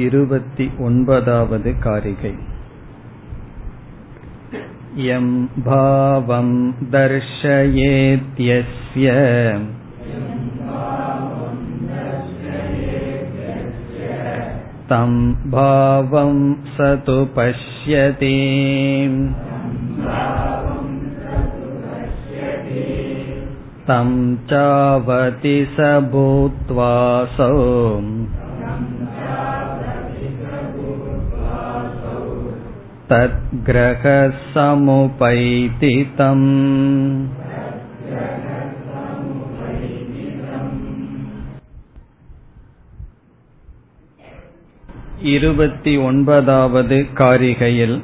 29வது காரிகை. யம் பாவம் தர்ஷயேத்யஸ்ய தம் பாவம் சது பஷ்யதே. தம் சாவதி சபூத்வாசௌ தத்கிரக சமுபைதிதம். இருபத்தி 29வது காரிகையில்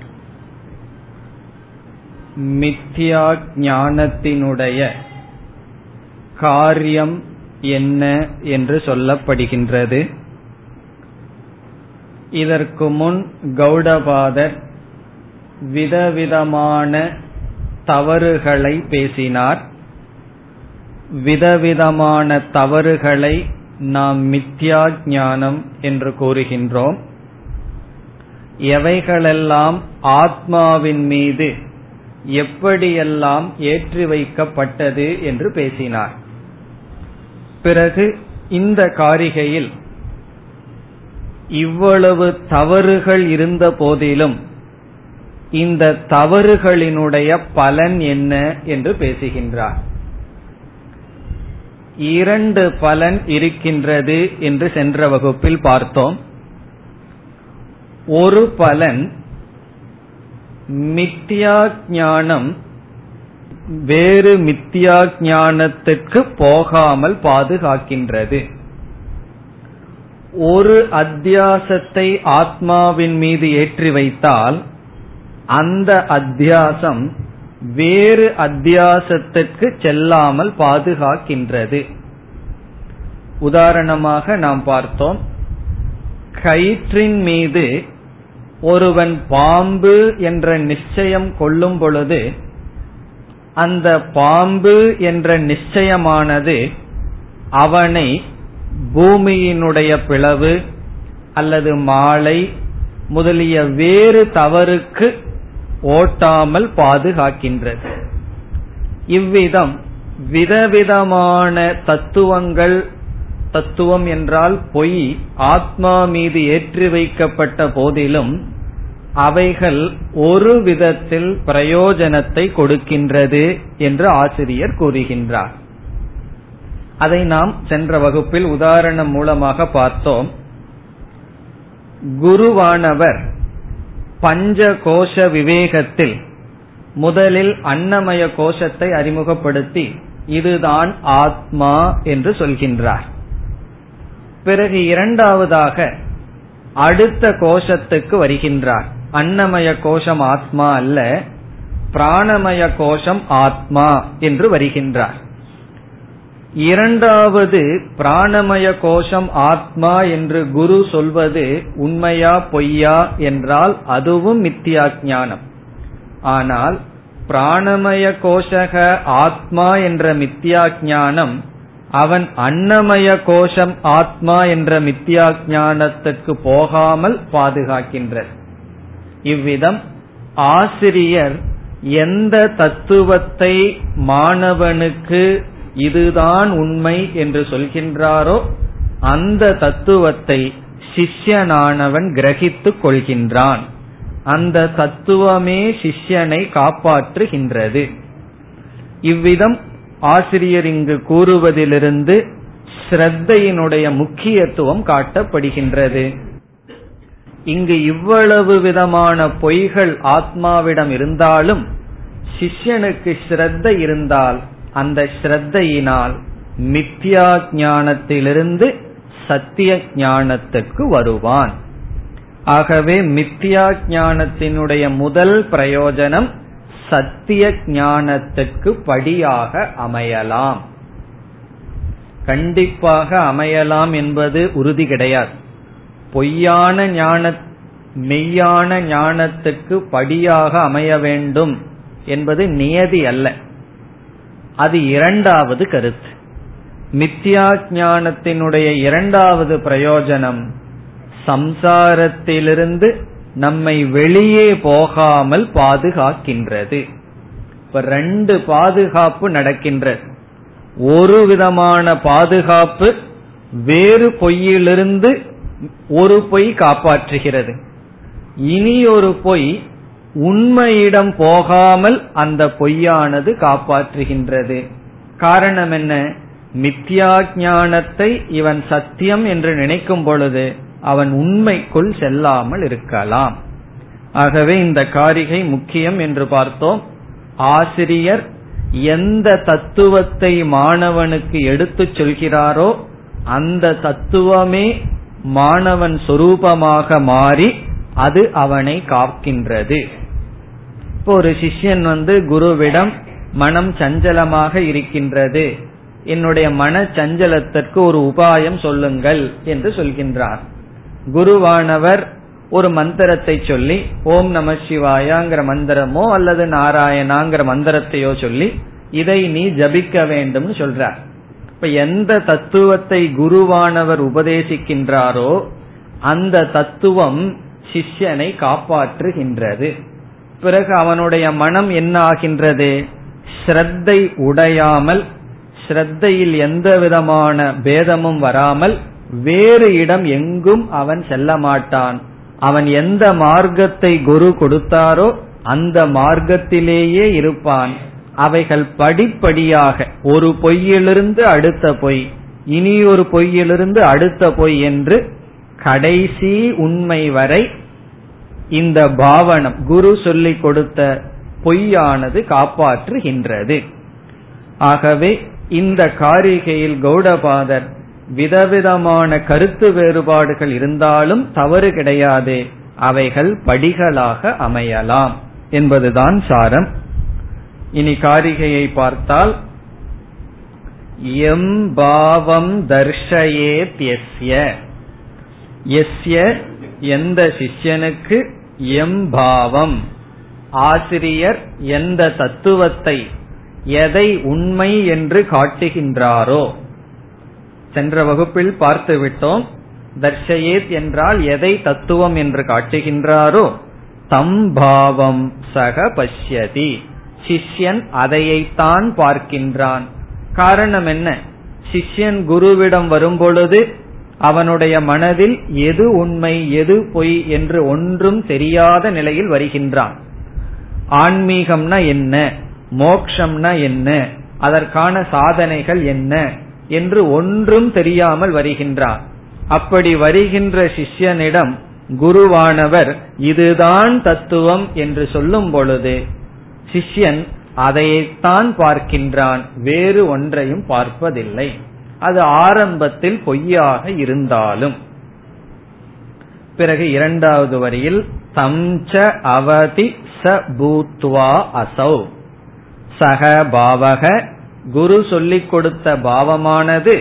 மித்யா ஞானத்தினுடைய காரியம் என்ன என்று சொல்லப்படுகின்றது. இதற்கு முன் கௌடபாதர் விதவிதமான தவறுகளை பேசினார். விதவிதமான தவறுகளை நாம் மித்யா ஞானம் என்று கூறுகின்றோம். எவைகளெல்லாம் ஆத்மாவின் மீது எப்படியெல்லாம் ஏற்றி வைக்கப்பட்டது என்று பேசினார். பிறகு இந்த காரிகையில் இவ்வளவு தவறுகள் இருந்த போதிலும் இந்த தவறுகளினுடைய பலன் என்ன என்று பேசுகின்றார். இரண்டு பலன் இருக்கின்றது என்று சென்ற வகுப்பில் பார்த்தோம். ஒரு பலன் மித்யா ஞானம் வேறு மித்யா ஞானத்திற்கு போகாமல் பாதுகாக்கின்றது. ஒரு அத்தியாசத்தை ஆத்மாவின் மீது ஏற்றி வைத்தால் அந்த அத்தியாசம் வேறு அத்தியாசத்திற்கு செல்லாமல் பாதுகாக்கின்றது. உதாரணமாக நாம் பார்த்தோம், கயிற்றின் மீது ஒருவன் பாம்பு என்ற நிச்சயம் கொள்ளும் பொழுது அந்த பாம்பு என்ற நிச்சயமானது அவனை பூமியினுடைய பிளவு அல்லது மாலை முதலிய வேறு தவறுக்கு ஓட்டாமல் பாதுகாக்கின்றது. இவ்விதம் விதவிதமான தத்துவம் என்றால் பொய் ஆத்மா மீது ஏற்றி வைக்கப்பட்ட போதிலும் அவைகள் ஒரு விதத்தில் பிரயோஜனத்தை கொடுக்கின்றது என்று ஆசிரியர் கூறுகின்றார். அதை நாம் சென்ற வகுப்பில் உதாரணம் மூலமாக பார்த்தோம். குருவானவர் பஞ்ச கோஷ விவேகத்தில் முதலில் அன்னமய கோஷத்தை அறிமுகப்படுத்தி இதுதான் ஆத்மா என்று சொல்கின்றார். பிறகு இரண்டாவதாக அடுத்த கோஷத்துக்கு வருகின்றார். அன்னமய கோஷம் ஆத்மா அல்ல, பிராணமய கோஷம் ஆத்மா என்று வருகின்றார். இரண்டாவது பிராணமய கோஷம் ஆத்மா என்று குரு சொல்வது உண்மையா பொய்யா என்றால் அதுவும் மித்யா ஞானம். ஆனால் பிராணமய கோஷக ஆத்மா என்ற மித்யா ஞானம் அவன் அன்னமய கோஷம் ஆத்மா என்ற மித்யா ஞானத்துக்கு போகாமல் பாதுகாக்கின்றது. இவ்விதம் ஆசிரியர் எந்த தத்துவத்தை மாணவனுக்கு இதுதான் உண்மை என்று சொல்கின்றாரோ அந்த தத்துவத்தை சிஷ்யனானவன் கிரகித்துக் கொள்கின்றான். அந்த தத்துவமே சிஷ்யனை காப்பாற்றுகின்றது. இவ்விதம் ஆசிரியர் இங்கு கூறுவதிலிருந்து ஸ்ரத்தையினுடைய முக்கியத்துவம் காட்டப்படுகின்றது. இங்கு இவ்வளவு விதமான பொய்கள் ஆத்மாவிடம் இருந்தாலும் சிஷ்யனுக்கு ஸ்ரத்தை இருந்தால் அந்த ஸ்ரத்தையினால் மித்யா ஞானத்திலிருந்து சத்திய ஞானத்துக்கு வருவான். ஆகவே மித்யா ஞானத்தினுடைய முதல் பிரயோஜனம் சத்திய ஞானத்துக்கு படியாக அமையலாம். கண்டிப்பாக அமையலாம் என்பது உறுதி கிடையாது. பொய்யான ஞான மெய்யான ஞானத்துக்கு படியாக அமைய வேண்டும் என்பது நியதி அல்ல. அது இரண்டாவது கருத்து. மித்யா ஞானத்தினுடைய இரண்டாவது பிரயோஜனம் சம்சாரத்திலிருந்து நம்மை வெளியே போகாமல் பாதுகாக்கின்றது. இப்ப ரெண்டு பாதுகாப்பு நடக்கின்றது. ஒரு விதமான பாதுகாப்பு வேறு பொய்யிலிருந்து ஒரு பொய் காப்பாற்றுகிறது. இனி ஒரு பொய் உண்மையிடம் போகாமல் அந்த பொய்யானது காப்பாற்றுகின்றது. காரணம் என்ன? மித்யா ஞானத்தை இவன் சத்தியம் என்று நினைக்கும் பொழுது அவன் உண்மைக்குள் செல்லாமல் இருக்கலாம். ஆகவே இந்த காரிகை முக்கியம் என்று பார்த்தோம். ஆசிரியர் எந்த தத்துவத்தை மாணவனுக்கு எடுத்து சொல்கிறாரோ அந்த தத்துவமே மாணவன் சொரூபமாக மாறி அது அவனை காக்கின்றது. இப்போ ஒரு சிஷ்யன் குருவிடம் மனம் சஞ்சலமாக இருக்கின்றது, என்னுடைய மன சஞ்சலத்திற்கு ஒரு உபாயம் சொல்லுங்கள் என்று சொல்கின்றார். குருவானவர் ஒரு மந்திரத்தை சொல்லி, ஓம் நம சிவாயாங்கிற மந்திரமோ அல்லது நாராயணாங்கிற மந்திரத்தையோ சொல்லி இதை நீ ஜபிக்க வேண்டும் சொல்றார். இப்ப எந்த தத்துவத்தை குருவானவர் உபதேசிக்கின்றாரோ அந்த தத்துவம் சிஷ்யனை காப்பாற்றுகின்றது. பிறகு அவனுடைய மனம் என்ன ஆகின்றது? ஸ்ரத்தை உடையாமல், ஸ்ரத்தையில் எந்த விதமான பேதமும் வராமல் வேறு இடம் எங்கும் அவன் செல்ல மாட்டான். அவன் எந்த மார்க்கத்தை குரு கொடுத்தாரோ அந்த மார்க்கத்திலேயே இருப்பான். அவைகள் படிப்படியாக ஒரு பொய்யிலிருந்து அடுத்த பொய், இனி ஒரு பொய்யிலிருந்து அடுத்த பொய் என்று கடைசி உண்மை வரை இந்த பாவனம் குரு சொல்லி கொடுத்த பொய்யானது காப்பாற்றுகின்றது. ஆகவே இந்த காரிகையில் கௌடபாதர் விதவிதமான கருத்து வேறுபாடுகள் இருந்தாலும் தவறு கிடையாது, அவைகள் படிகளாக அமையலாம் என்பதுதான் சாரம். இனி காரிகையை பார்த்தால், எம் பாவம் தர்ஷயேத் யஸ்ய, யஸ்ய எந்த சிஷ்யனுக்கு, எம் பாவம் ஆசிரியர் எந்த தத்துவத்தை எதை உண்மை என்று காட்டுகின்றாரோ, சென்ற வகுப்பில் பார்த்துவிட்டோம். தர்ஷயேத் என்றால் எதை தத்துவம் என்று காட்டுகின்றாரோ, தம் பாவம் சக பஷ்யதி, சிஷ்யன் அதையைத்தான் பார்க்கின்றான். காரணம் என்ன? சிஷ்யன் குருவிடம் வரும்பொழுது அவனுடைய மனதில் எது உண்மை எது பொய் என்று ஒன்றும் தெரியாத நிலையில் வருகின்றான். ஆன்மீகம்னா என்ன, மோக்ஷம்னா என்ன, அதற்கான சாதனைகள் என்ன என்று ஒன்றும் தெரியாமல் வருகின்றான். அப்படி வருகின்ற சிஷ்யனிடம் குருவானவர் இதுதான் தத்துவம் என்று சொல்லும் பொழுது சிஷ்யன் அதைத்தான் பார்க்கின்றான், வேறு ஒன்றையும் பார்ப்பதில்லை. அது ஆரம்பத்தில் பொய்யாக இருந்தாலும். பிறகு இரண்டாவது வரியில் தம்ச அவதி ச பூத்வா அசௌ சக பாவக, குரு சொல்லிக் கொடுத்த பாவமானது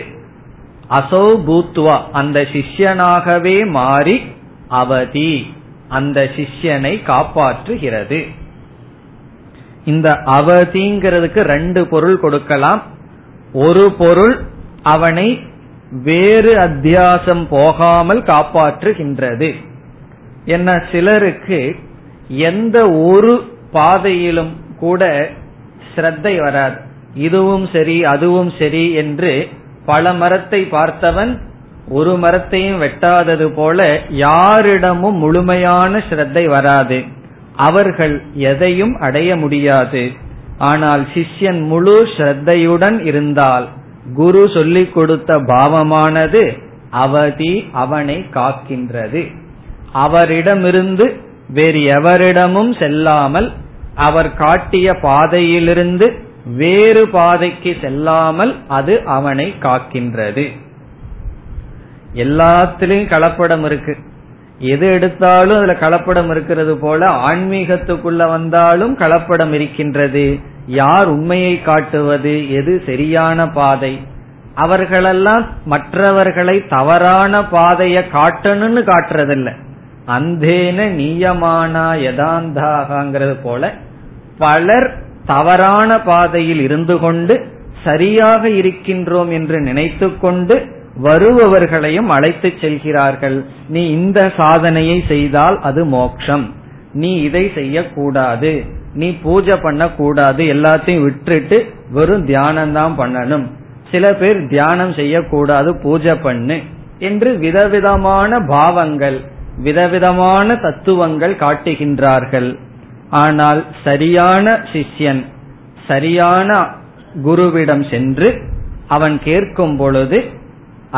அசௌ பூத்வா அந்த சிஷ்யனாகவே மாறி அவதி அந்த சிஷ்யனை காப்பாற்றுகிறது. இந்த அவதிங்கிறதுக்கு ரெண்டு பொருள் கொடுக்கலாம். ஒரு பொருள் அவனை வேறு அத்தியாசம் போகாமல் காப்பாற்றுகின்றது. என்ன, சிலருக்கு எந்த ஒரு பாதையிலும் கூட ஸ்ரத்தை வராது. இதுவும் சரி அதுவும் சரி என்று பல மரத்தை பார்த்தவன் ஒரு மரத்தையும் வெட்டாதது போல யாரிடமும் முழுமையான ஸ்ரத்தை வராது. அவர்கள் எதையும் அடைய முடியாது. ஆனால் சிஷ்யன் முழு ஸ்ரத்தையுடன் இருந்தால் குரு சொல்லிக் கொடுத்த பாவமானது அவதி அவனை காக்கின்றது. அவரிடமிருந்து வேறு எவரிடமும் செல்லாமல், அவர் காட்டிய பாதையிலிருந்து வேறு பாதைக்கு செல்லாமல் அது அவனை காக்கின்றது. எல்லாத்திலும் கலப்படம் இருக்கு, எது எடுத்தாலும் அதுல கலப்படம் இருக்கிறது போல ஆன்மீகத்துக்குள்ள வந்தாலும் கலப்படம் இருக்கின்றது. யார் உண்மையை காட்டுவது, எது சரியான பாதை? அவர்களெல்லாம் மற்றவர்களை தவறான பாதையை காட்டணும்னு காட்டுறதில்ல. அந்தேன நீயமானா யதாந்தாகங்கிறது போல பலர் தவறான பாதையில் இருந்து கொண்டு சரியாக இருக்கின்றோம் என்று நினைத்து கொண்டு வருபவர்களையும் அழைத்து செல்கிறார்கள். நீ இந்த சாதனையை செய்தால் அது மோக்ஷம், நீ இதை செய்யக்கூடாது, நீ பூஜை பண்ண கூடாது, எல்லாத்தையும் விட்டுட்டு வெறும் தியானம் தான் பண்ணணும். சில பேர் தியானம் செய்யக்கூடாது பூஜை பண்ணு என்று விதவிதமான பாவங்கள் விதவிதமான தத்துவங்கள் காட்டுகின்றார்கள். ஆனால் சரியான சிஷ்யன் சரியான குருவிடம் சென்று அவன் கேட்கும் பொழுது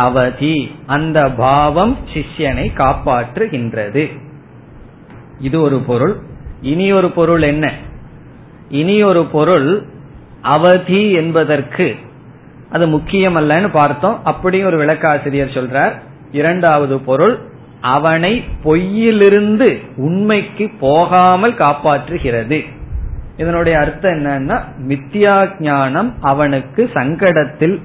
அவதி அந்த பாவம் சிஷ்யனை காப்பாற்றுகின்றது. இது ஒரு பொருள். இனி ஒரு பொருள் என்ன? இனி ஒரு பொருள் அவதி என்பதற்கு அது முக்கியமல்லன்னு பார்த்தோம். அப்படியும் ஒரு விளக்காசிரியர் சொல்றார். இரண்டாவது பொருள் அவனை பொய்யிலிருந்து உண்மைக்கு போகாமல் காப்பாற்றுகிறது. இதனுடைய அர்த்தம் என்னன்னா மித்யா ஞானம் அவனுக்கு சங்கடத்தில்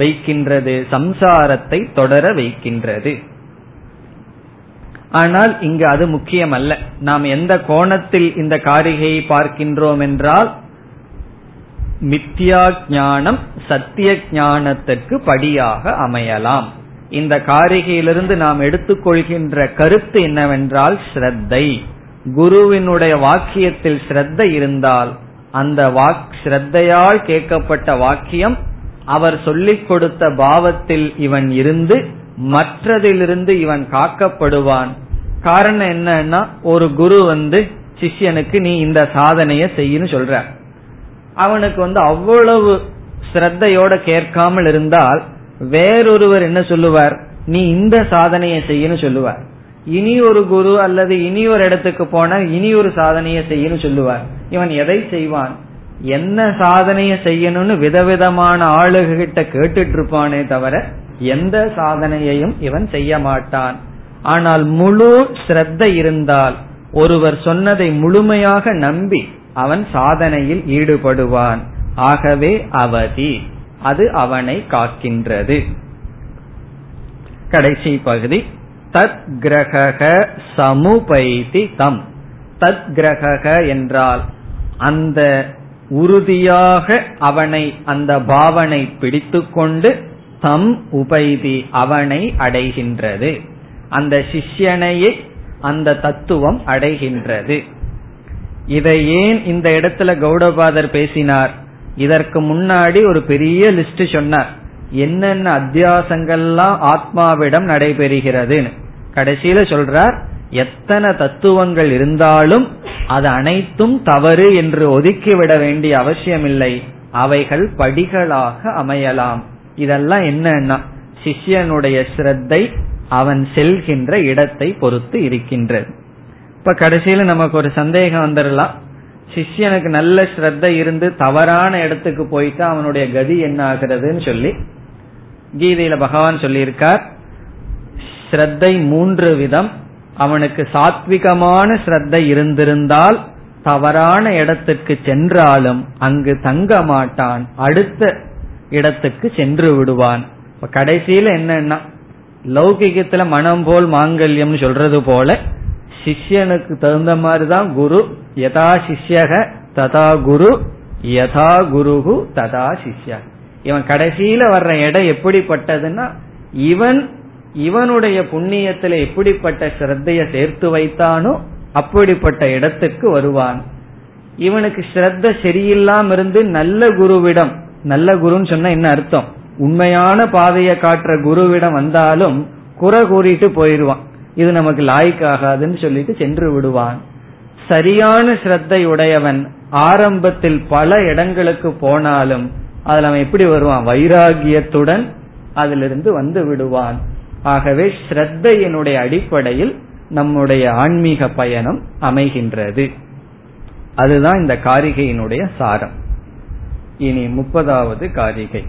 வைக்கின்றது, சம்சாரத்தை தொடர வைக்கின்றது. ஆனால் இங்கு அது முக்கியம் அல்ல. நாம் எந்த கோணத்தில் இந்த காரிகையை பார்க்கின்றோம் என்றால் மித்யா ஞானம் சத்திய ஞானத்திற்கு படியாக அமையலாம். இந்த காரிகையிலிருந்து நாம் எடுத்துக்கொள்கின்ற கருத்து என்னவென்றால் ஸ்ரத்தை, குருவினுடைய வாக்கியத்தில் ஸ்ரத்தை இருந்தால் அந்த ஸ்ரத்தையால் கேட்கப்பட்ட வாக்கியம் அவர் சொல்லிக் கொடுத்த பாவத்தில் இவன் இருந்து மற்றதிலிருந்து இவன் காக்கப்படுவான். காரணம் என்னன்னா ஒரு குரு சிஷ்யனுக்கு நீ இந்த சாதனைய செய்யு சொல்ற, அவனுக்கு அவ்வளவு ஸ்ரத்தையோட கேட்காமல் இருந்தால் வேறொருவர் என்ன சொல்லுவார், நீ இந்த சாதனையை செய்யு சொல்லுவார். இனி ஒரு குரு அல்லது இனி ஒரு இடத்துக்கு போன இனி ஒரு சாதனையை செய்யு சொல்லுவார். இவன் எதை செய்வான், என்ன சாதனையை செய்யணும்னு விதவிதமான ஆளுகிட்ட கேட்டுட்டு இருப்பானே தவிர எந்த சாதனையையும் இவன் செய்ய மாட்டான். ஆனால் முழு ஸ்ரத்தை இருந்தால் ஒருவர் சொன்னதை முழுமையாக நம்பி அவன் சாதனையில் ஈடுபடுவான். ஆகவே அவதி அது அவனை காக்கின்றது. கடைசி பகுதி தத் கிரஹக சமுபைதி தம். தத் கிரஹக என்றால் அந்த உறுதியாக அவனை அந்த பாவனை பிடித்து கொண்டு தம் உபைதி அவனை அடைகின்றது, அந்த சிஷ்யனையே அந்த தத்துவம் அடைகின்றது. இதை ஏன் இந்த இடத்துல கௌடபாதர் பேசினார்? இதற்கு முன்னாடி ஒரு பெரிய லிஸ்ட் சொன்னார், என்னென்ன அத்தியாசங்கள்லாம் ஆத்மாவிடம் நடைபெறுகிறது. கடைசியில சொல்றார் எத்தனை தத்துவங்கள் இருந்தாலும் அது அனைத்தும் தவறு என்று ஒதுக்கிவிட வேண்டிய அவசியமில்லை, அவைகள் படிகளாக அமையலாம். இதெல்லாம் என்னன்னா சிஷ்யனுடைய ஸ்ரத்தை அவன் செல்கின்ற இடத்தை பொறுத்து இருக்கின்றது. இப்ப கடைசியில நமக்கு ஒரு சந்தேகம் வந்துடலாம், சிஷ்யனுக்கு நல்ல ஸ்ரத்தை இருந்து தவறான இடத்துக்கு போயிட்டு அவனுடைய கதி என்ன ஆகிறதுன்னு சொல்லி. கீதையில பகவான் சொல்லியிருக்கார், ஸ்ரத்தை மூன்று விதம். அவனுக்கு சாத்விகமான ஸ்ரத்தை இருந்திருந்தால் தவறான இடத்துக்கு சென்றாலும் அங்கு தங்க மாட்டான், அடுத்த இடத்துக்கு சென்று விடுவான். கடைசியில என்னன்னா லௌகிகத்துல மனம் போல் மாங்கல்யம் சொல்றது போல சிஷ்யனுக்கு தகுந்த மாதிரிதான் குரு. யதா சிஷ்யக ததா குரு, யதா குருஹு ததா சிஷ்ய. இவன் கடைசியில வர்ற இடம் எப்படிப்பட்டதுன்னா இவனுடைய புண்ணியத்துல எப்படிப்பட்ட ஸ்ரத்தைய சேர்த்து வைத்தானோ அப்படிப்பட்ட இடத்துக்கு வருவான். இவனுக்கு ஸ்ரத்த சரியில்லாம இருந்து நல்ல குருவிடம், நல்ல குருன்னு சொன்னா என்ன அர்த்தம், உண்மையான பாதையை காட்டுற குருவிடம் வந்தாலும் குறை கூறிட்டு போயிடுவான், இது நமக்கு லாய்க்கு ஆகாதுன்னு சொல்லிட்டு சென்று விடுவான். சரியான ஸ்ரத்தை உடையவன் ஆரம்பத்தில் பல இடங்களுக்கு போனாலும் அதுல அவன் எப்படி வருவான், வைராகியத்துடன் அதிலிருந்து வந்து விடுவான். ஆகவே ஸ்ரத்தையினுடைய அடிப்படையில் நம்முடைய ஆன்மீக பயணம் அமைகின்றது. அதுதான் இந்த காரிகையினுடைய சாரம். இனி 30வது காரிகை.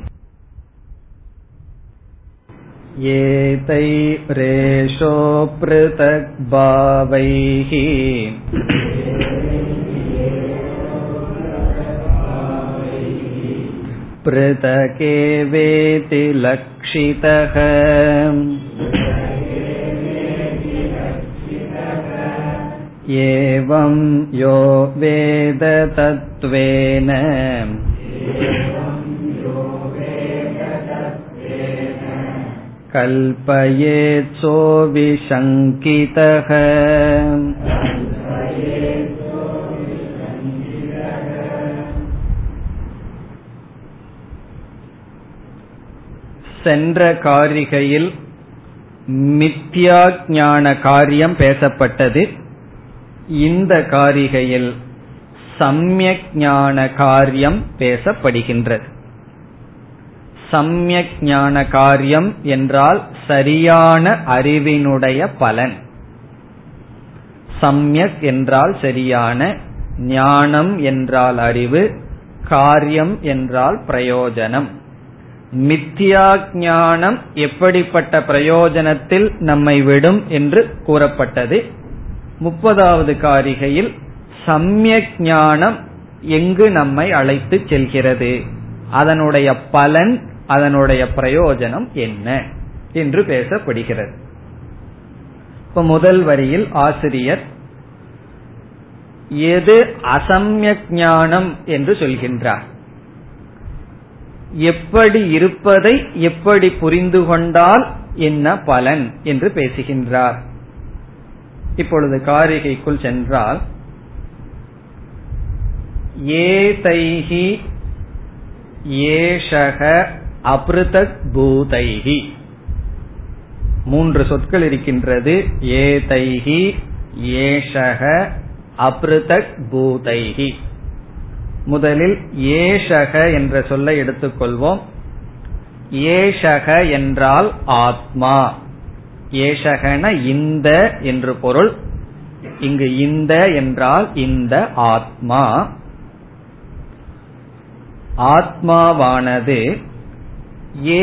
ஏதைரேஷோ ப்ருதக் பாவைஹி ப்ருதகேவேதி லக்ஷிதஹ ஏவம் யோ வேத தத்வேன கல்பயேத்ஸோ விசங்கிதஹ சென்ற காரிகையில் மித்யா ஞான காரியம் பேசப்பட்டது. இந்த காரிகையில் சம்யக் ஞான காரியம் பேசப்படுகின்றது. சம்யக் ஞான காரியம் என்றால் சரியான அறிவினுடைய பலன். சம்யக் என்றால் சரியான, ஞானம் என்றால் அறிவு, காரியம் என்றால் பிரயோஜனம். மித்யா ஞானம் எப்படிப்பட்ட பிரயோஜனத்தில் நம்மை விடும் என்று கூறப்பட்டது. 30வது காரிகையில் சம்யக் ஞானம் எங்கு நம்மை அழைத்து செல்கிறது, அதனுடைய பலன், அதனுடைய பிரயோஜனம் என்ன என்று பேசப்படுகிறது. இப்ப முதல் வரியில் ஆசிரியர் எது அசம்யக் ஞானம் என்று சொல்கின்றார். எப்படி இருப்பதை எப்படி புரிந்து கொண்டால் என்ன பலன் என்று பேசுகின்றார். இப்பொழுது காரிகைக்குள் சென்றால் ஏதைஹி ஏஷக அப்ருதக் பூதைஹி, 3 சொற்கள் இருக்கின்றது. ஏதைஹி ஏஷக அப்ருதக் பூதைஹி. முதலில் ஏஷக என்ற சொல்லை எடுத்துக்கொள்வோம். ஏஷக என்றால் ஆத்மா. ஏஷகன இந்த என்று பொருள். இங்கு இந்த என்றால் இந்த ஆத்மா. ஆத்மாவானது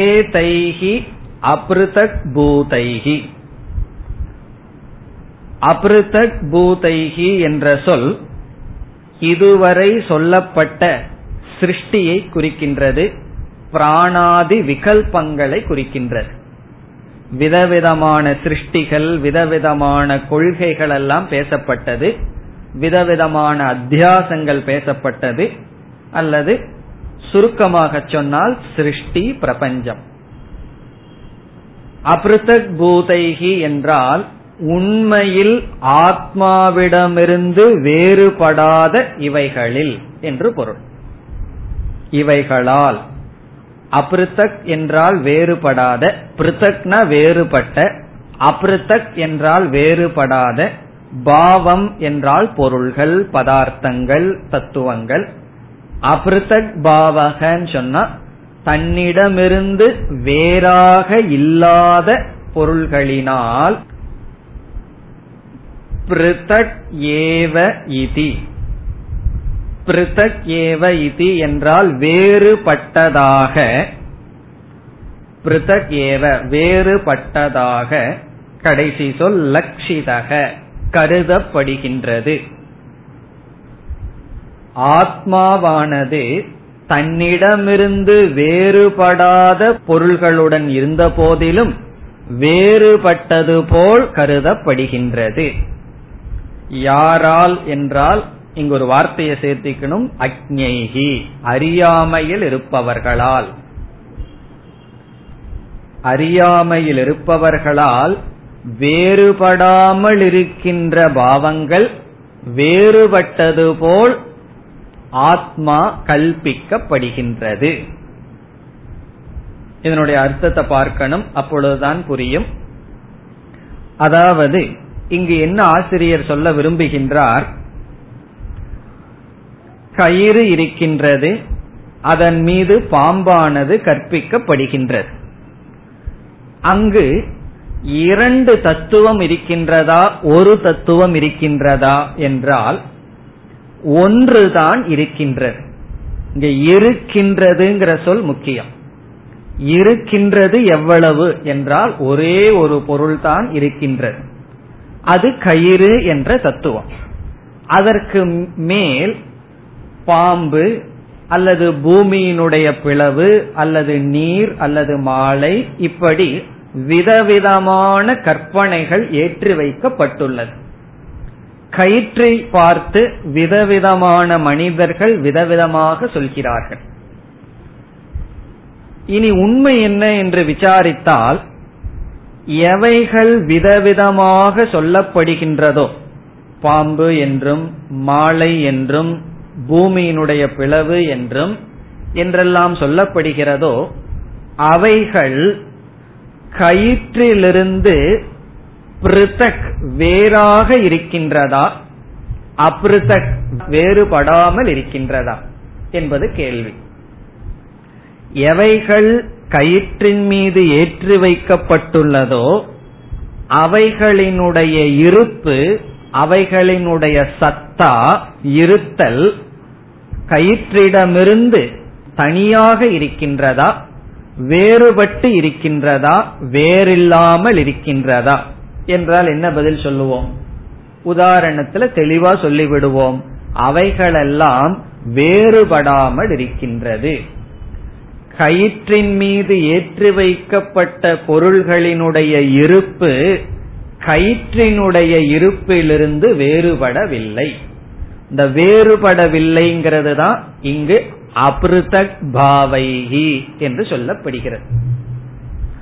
ஏதைஹி அப்ருதக் பூதைஹி. அப்ருதக் பூதைஹி என்ற சொல் இதுவரை சொல்லப்பட்ட சிருஷ்டியை குறிக்கின்றது, பிராணாதி விகல்பங்களை குறிக்கின்றது. விதவிதமான சிருஷ்டிகள், விதவிதமான கொள்கைகள் எல்லாம் பேசப்பட்டது, விதவிதமான அத்தியாசங்கள் பேசப்பட்டது. அல்லது சுருக்கமாக சொன்னால் சிருஷ்டி பிரபஞ்சம். அப்ருதக் பூதைஹி என்றால் உண்மையில் ஆத்மாவிடமிருந்து வேறுபடாத இவைகளில் என்று பொருள். இவைகளால், அப்ருதக் என்றால் வேறுபடாத, பிருத்தக்னா வேறுபட்ட, அப்ருதக் என்றால் வேறுபடாத, பாவம் என்றால் பொருள்கள், பதார்த்தங்கள், தத்துவங்கள். அப்ருதக் பாவகன்னு சொன்னா தன்னிடமிருந்து வேறாக இல்லாத பொருள்களினால் பிருதக் ஏவ இதி. பிருதக் ஏவ இதி என்றால் வேறுபட்டதாக. பிருதக் ஏவ வேறுபட்டதாக. கடைசி சொல் லட்சிதக கருதப்படுகின்றது. ஆத்மாவானது தன்னிடமிருந்து வேறுபடாத பொருள்களுடன் இருந்த போதிலும் வேறுபட்டது போல் கருதப்படுகின்றது. யாரால் என்றால் இங்கு ஒரு வார்த்தையை சேர்த்திக்கணும், அக்ஞைஹி, அறியாமையில் இருப்பவர்களால். அறியாமையில் இருப்பவர்களால் வேறுபடாமல் இருக்கின்ற பாவங்கள் வேறுபட்டது போல் ஆத்மா கல்பிக்கப்படுகின்றது. இதனுடைய அர்த்தத்தை பார்க்கணும், அப்பொழுதுதான் புரியும். அதாவது இங்கு என்ன ஆசிரியர் சொல்ல விரும்புகின்றார், கயிறு இருக்கின்றது, அதன் மீது பாம்பானது கற்பிக்கப்படுகின்றது. அங்கு 2 தத்துவம் இருக்கின்றதா, ஒரு தத்துவம் இருக்கின்றதா என்றால் ஒன்றுதான் இருக்கின்றது. இங்க இருக்கின்றதுங்கிற சொல் முக்கியம். இருக்கின்றது எவ்வளவு என்றால் ஒரே ஒரு பொருள்தான் இருக்கின்றது, அது கயிறு என்ற தத்துவம். அதற்கு மேல் பாம்பு அல்லது பூமியினுடைய பிளவு அல்லது நீர் அல்லது மாலை, இப்படி விதவிதமான கற்பனைகள் ஏற்றி வைக்கப்பட்டுள்ளது. கயிற்றை பார்த்து விதவிதமான மனிதர்கள் விதவிதமாக சொல்கிறார்கள். இனி உண்மை என்ன என்று விசாரித்தால் எவைகள் விதவிதமாக சொல்லப்படுகின்றதோ, பாம்பு என்றும் மாலை என்றும் பூமியினுடைய பிளவு என்றும் என்றெல்லாம் சொல்லப்படுகிறதோ, அவைகள் கயிற்றிலிருந்து பிருத்தக் வேறாக இருக்கின்றதா, அப்ருத்தக் வேறுபடாமல் இருக்கின்றதா என்பது கேள்வி. எவைகள் கயிற்றின் மீது ஏற்றி வைக்கப்பட்டுள்ளதோ அவைகளினுடைய இருப்பு, அவைகளினுடைய சத்தா இருத்தல் கயிற்றிடமிருந்து தனியாக இருக்கின்றதா, வேறுபட்டு இருக்கின்றதா, வேறில்லாமல் இருக்கின்றதா என்றால் என்ன பதில் சொல்லுவோம்? உதாரணத்துல தெளிவா சொல்லிவிடுவோம், அவைகளெல்லாம் வேறுபடாமல் இருக்கின்றது. கயிற்றின் மீது ஏற்றி வைக்கப்பட்ட பொருள்களினுடைய இருப்பு கயிற்றினுடைய இருப்பிலிருந்து வேறுபடவில்லை. இந்த வேறுபடவில்லைங்கிறது தான் இங்கு அப்ருதக் பாவைஹி என்று சொல்லப்படுகிறது.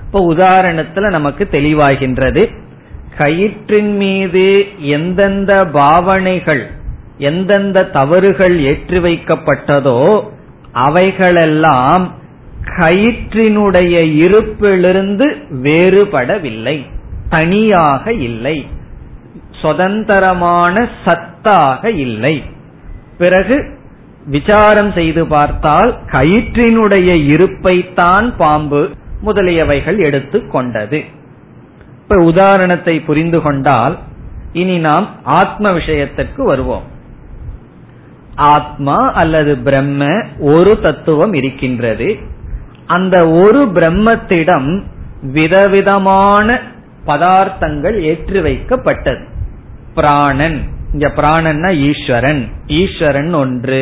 இப்போ உதாரணத்துல நமக்கு தெளிவாகின்றது, கயிற்றின் மீது எந்தெந்த பாவனைகள், எந்தெந்த தவறுகள் ஏற்றி வைக்கப்பட்டதோ அவைகளெல்லாம் கயிற்றினுடைய இருப்பிலிருந்து வேறுபடவில்லை, தனியாக இல்லை, சுதந்திரமான சத்தாக இல்லை. பிறகு விசாரம் செய்து பார்த்தால் கயிற்றினுடைய இருப்பைத்தான் பாம்பு முதலியவைகள் எடுத்து கொண்டது. இப்ப உதாரணத்தை புரிந்து கொண்டால் இனி நாம் ஆத்ம விஷயத்திற்கு வருவோம். ஆத்மா அல்லது பிரம்ம ஒரு தத்துவம் இருக்கின்றது. அந்த ஒரு பிரம்மத்திடம் விதவிதமான பதார்த்தங்கள் ஏற்றி வைக்கப்பட்டது. பிராணன், இங்க பிராணன்னா ஈஸ்வரன், ஈஸ்வரன் ஒன்று,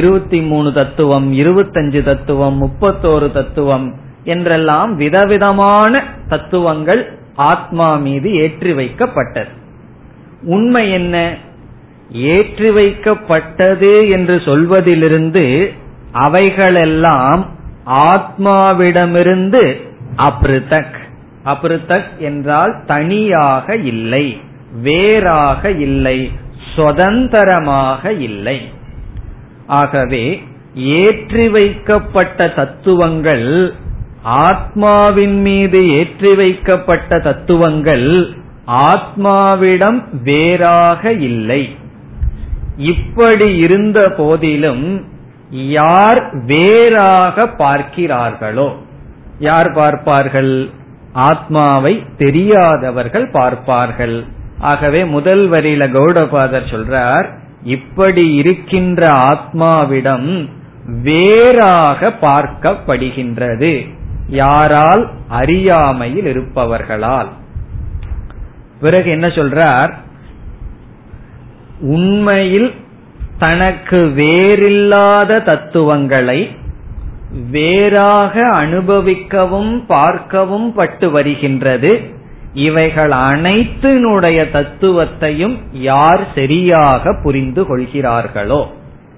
23 தத்துவம், 25 தத்துவம், 31 தத்துவம் என்றெல்லாம் விதவிதமான தத்துவங்கள் ஆத்மா மீது ஏற்றி வைக்கப்பட்டது. உண்மை என்ன? ஏற்றி வைக்கப்பட்டது என்று சொல்வதிலிருந்து அவைகளெல்லாம் ஆத்மாவிடமிருந்து அப்ருதக், அப்ருதக் என்றால் தனியாக இல்லை, வேறாக இல்லை, சுதந்திரமாக இல்லை. ஆகவே ஏற்றி வைக்கப்பட்ட தத்துவங்கள், ஆத்மாவின் மீது ஏற்றி வைக்கப்பட்ட தத்துவங்கள் ஆத்மாவிடம் வேறாக இல்லை. இப்படி இருந்த போதிலும் யார் வேறாக பார்க்கிறார்களோ, யார் பார்ப்பார்கள்? ஆத்மாவை தெரியாதவர்கள் பார்ப்பார்கள். ஆகவே முதல் வரியில கௌடபாதர் சொல்றார், இப்படி இருக்கின்ற ஆத்மாவிடம் வேறாக பார்க்கப்படுகின்றது. யாரால்? அறியாமையில் இருப்பவர்களால். பிறகு என்ன சொல்றார்? உண்மையில் தனக்கு வேறில்லாத தத்துவங்களை வேறாக அனுபவிக்கவும் பார்க்கவும் பட்டு வருகின்றது. இவைகள் அனைத்தினுடைய தத்துவத்தையும் யார் சரியாக புரிந்து கொள்கிறார்களோ.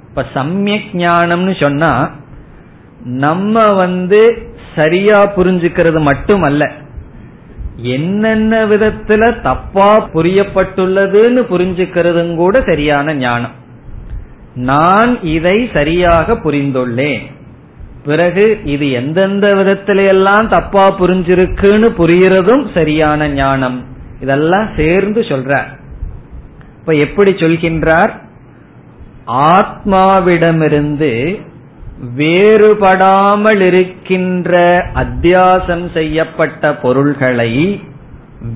இப்ப சம்யக் ஞானம்னு சொன்னா நம்ம சரியா புரிஞ்சுக்கிறது மட்டுமல்ல, என்னென்ன விதத்துல தப்பா புரியப்பட்டுள்ளதுன்னு புரிஞ்சுக்கிறதும் கூட சரியான ஞானம். நான் இதை சரியாக புரிந்துள்ளேன், பிறகு இது எந்தெந்த விதத்திலெல்லாம் தப்பா புரிஞ்சிருக்குன்னு புரியறதும் சரியான ஞானம். இதெல்லாம் சேர்ந்து சொல்றார். இப்ப எப்படி சொல்கின்றார்? ஆத்மாவிடமிருந்து வேறுபடாமல் இருக்கின்ற அத்தியாசம் செய்யப்பட்ட பொருள்களை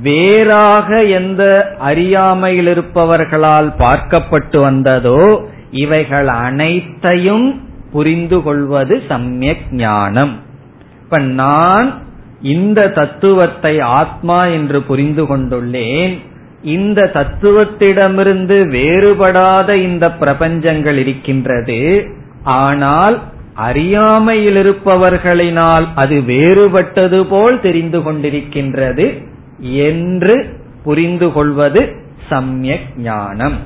வேறாக எந்த அறியாமையில் இருப்பவர்களால் பார்க்கப்பட்டு வந்ததோ இவைகள் அனைத்தையும் புரிந்து கொள்வது சம்யக் ஞானம். இப்ப நான் இந்த தத்துவத்தை ஆத்மா என்று புரிந்து கொண்டுள்ளேன், இந்த தத்துவத்திடமிருந்து வேறுபடாத இந்த பிரபஞ்சங்கள் இருக்கின்றது, ஆனால் அறியாமையில் இருப்பவர்களினால் அது வேறுபட்டது போல் தெரிந்து கொண்டிருக்கின்றது என்று புரிந்து கொள்வது சம்யக் ஞானம்.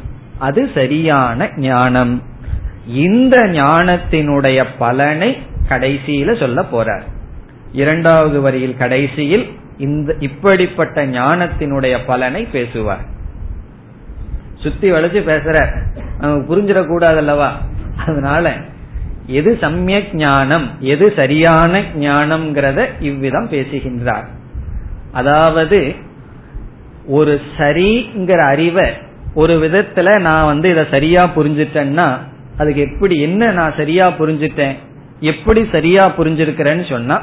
அது சரியான ஞானம். இந்த ஞானத்தினுடைய பலனை கடைசியில சொல்ல போறார். இரண்டாவது வரியில் கடைசியில் இந்த இப்படிப்பட்ட ஞானத்தினுடைய பலனை பேசுவார். சுத்தி வளைச்சு பேசுற நமக்கு புரிஞ்சிடக்கூடாது அல்லவா? அதனால எது சம்யக் ஞானம், எது சரியான ஞானம்ங்கிறத இவ்விதம் பேசுகின்றார். அதாவது ஒரு சரிங்கிற அறிவை ஒரு விதத்துல நான் இத சரியா புரிஞ்சிட்டேன்னா அதுக்கு எப்படி என்ன நான் சரியா புரிஞ்சிட்டேன், எப்படி சரியா புரிஞ்சிருக்கிறேன்னு சொன்னா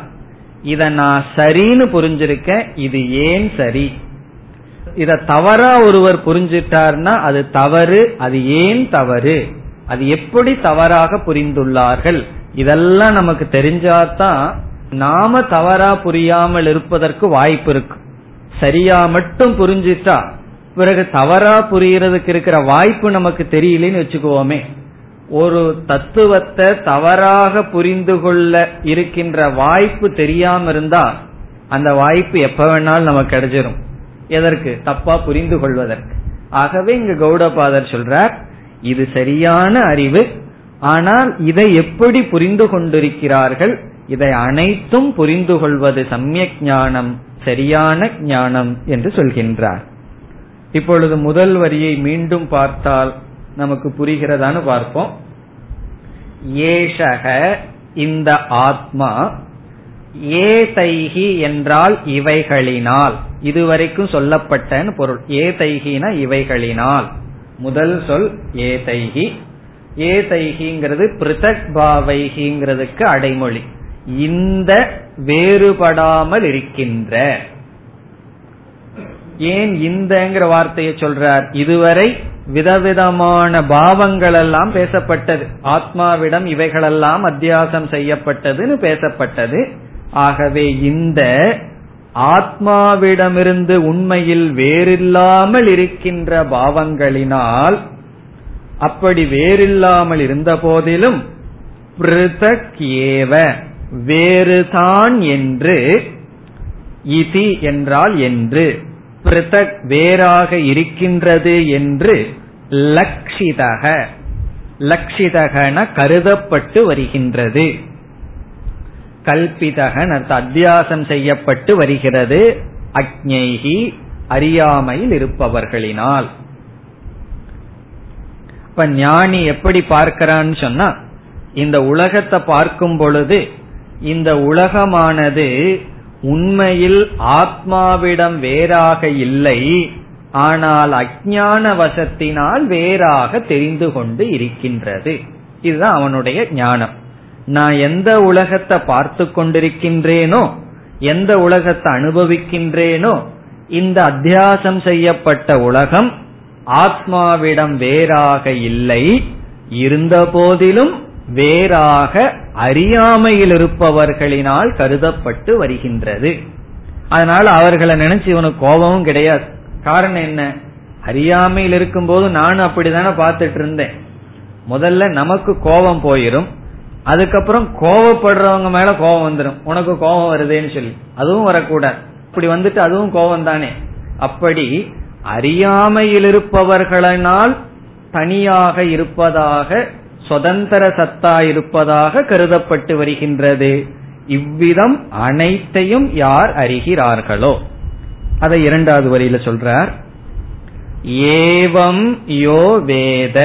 இத நான் சரின்னு புரிஞ்சிருக்கேன், இது ஏன் சரி. இத தவறா ஒருவர் புரிஞ்சிட்டார்னா அது தவறு, அது ஏன் தவறு, அது எப்படி தவறாக புரிந்துள்ளார்கள், இதெல்லாம் நமக்கு தெரிஞ்சாதான் நாம தவறா புரியாமல் இருப்பதற்கு வாய்ப்பு இருக்கு. சரியா மட்டும் புரிஞ்சிட்டா பிறகு தவறா புரியறதுக்கு இருக்கிற வாய்ப்பு நமக்கு தெரியலன்னு வச்சுக்குவோமே. ஒரு தத்துவத்தை தவறாக புரிந்து கொள்ள இருக்கின்ற வாய்ப்பு தெரியாம இருந்தா அந்த வாய்ப்பு எப்ப வேணாலும் நமக்கு கிடைச்சிடும். எதற்கு? தப்பா புரிந்து கொள்வதற்கு. ஆகவே இங்க கௌடபாதர் சொல்றார், இது சரியான அறிவு, ஆனால் இதை எப்படி புரிந்து கொண்டிருக்கிறார்கள், இதை அனைத்தும் புரிந்து கொள்வது சம்யக் ஞானம், சரியான ஞானம் என்று சொல்கின்றார். இப்பொழுது முதல் வரியை மீண்டும் பார்த்தால் நமக்கு புரிகிறதான்னு பார்ப்போம். ஏஷக இந்த ஆத்மா, ஏதைஹி என்றால் இவைகளினால், இதுவரைக்கும் சொல்லப்பட்டன்னு பொருள். ஏதைஹினா இவைகளினால். முதல் சொல் ஏதைஹி. ஏதைஹிங்கிறது பிருதக் பாவைஹிங்கிறதுக்கு அடைமொழி. இந்த வேறுபடாமல் இருக்கின்ற. ஏன் இந்தங்கிற வார்த்தையை சொல்றார்? இதுவரை விதவிதமான பாவங்கள் எல்லாம் பேசப்பட்டது, ஆத்மாவிடம் இவைகளெல்லாம் அத்தியாசம் செய்யப்பட்டதுன்னு பேசப்பட்டது. ஆகவே இந்த ஆத்மாவிடமிருந்து உண்மையில் வேறில்லாமல் இருக்கின்ற பாவங்களினால், அப்படி வேறில்லாமல் இருந்த போதிலும் பிருதக் ஏவ வேறுதான் என்று, இதி என்றால் என்று, பிருதக் வேறாக இருக்கின்றது என்று லக்ஷிதக, லக்ஷிதகன கருதப்பட்டு வருகின்றது, கல்பிதகன் அர்த்தம் அத்தியாசம் செய்யப்பட்டு வருகிறது, அக்ஞைஹி அறியாமையில் இருப்பவர்களினால். இப்ப ஞானி எப்படி பார்க்கிறான்னு சொன்னா, இந்த உலகத்தை பார்க்கும் பொழுது இந்த உலகமானது உண்மையில் ஆத்மாவிடம் வேறாக இல்லை, ஆனால் அஞ்ஞான வசத்தினால் வேறாக தெரிந்து கொண்டு இருக்கின்றது. இதுதான் அவனுடைய ஞானம். நான் எந்த உலகத்தை பார்த்து கொண்டிருக்கின்றேனோ, எந்த உலகத்தை அனுபவிக்கின்றேனோ, இந்த அத்தியாசம் செய்யப்பட்ட உலகம் ஆத்மாவிடம் வேறாக இல்லை, இருந்த போதிலும் வேறாக அறியாமையில் இருப்பவர்களினால் கருதப்பட்டு வருகின்றது. அதனால அவர்களை நினைச்சு இவனுக்கு கோபமும் கிடையாது. காரணம் என்ன? அறியாமையில் இருக்கும் போது நானும் அப்படித்தானே பார்த்துட்டு இருந்தேன். முதல்ல நமக்கு கோபம் போயிரும், அதுக்கப்புறம் கோபப்படுறவங்க மேல கோபம் வந்துடும். உனக்கு கோபம் வருதேன்னு சொல்லி அதுவும் வரக்கூடாது, அப்படி வந்துட்டு அதுவும் கோபம் தானே. அப்படி அறியாமையில் இருப்பவர்களால் தனியாக இருப்பதாக, சுதந்திர சத்தா இருப்பதாக கருதப்பட்டு வருகின்றது. இவ்விதம் அனைத்தையும் யார் அறிகிறார்களோ அதை இரண்டாவது வரியில சொல்றார். ஏவம் யோ வேத,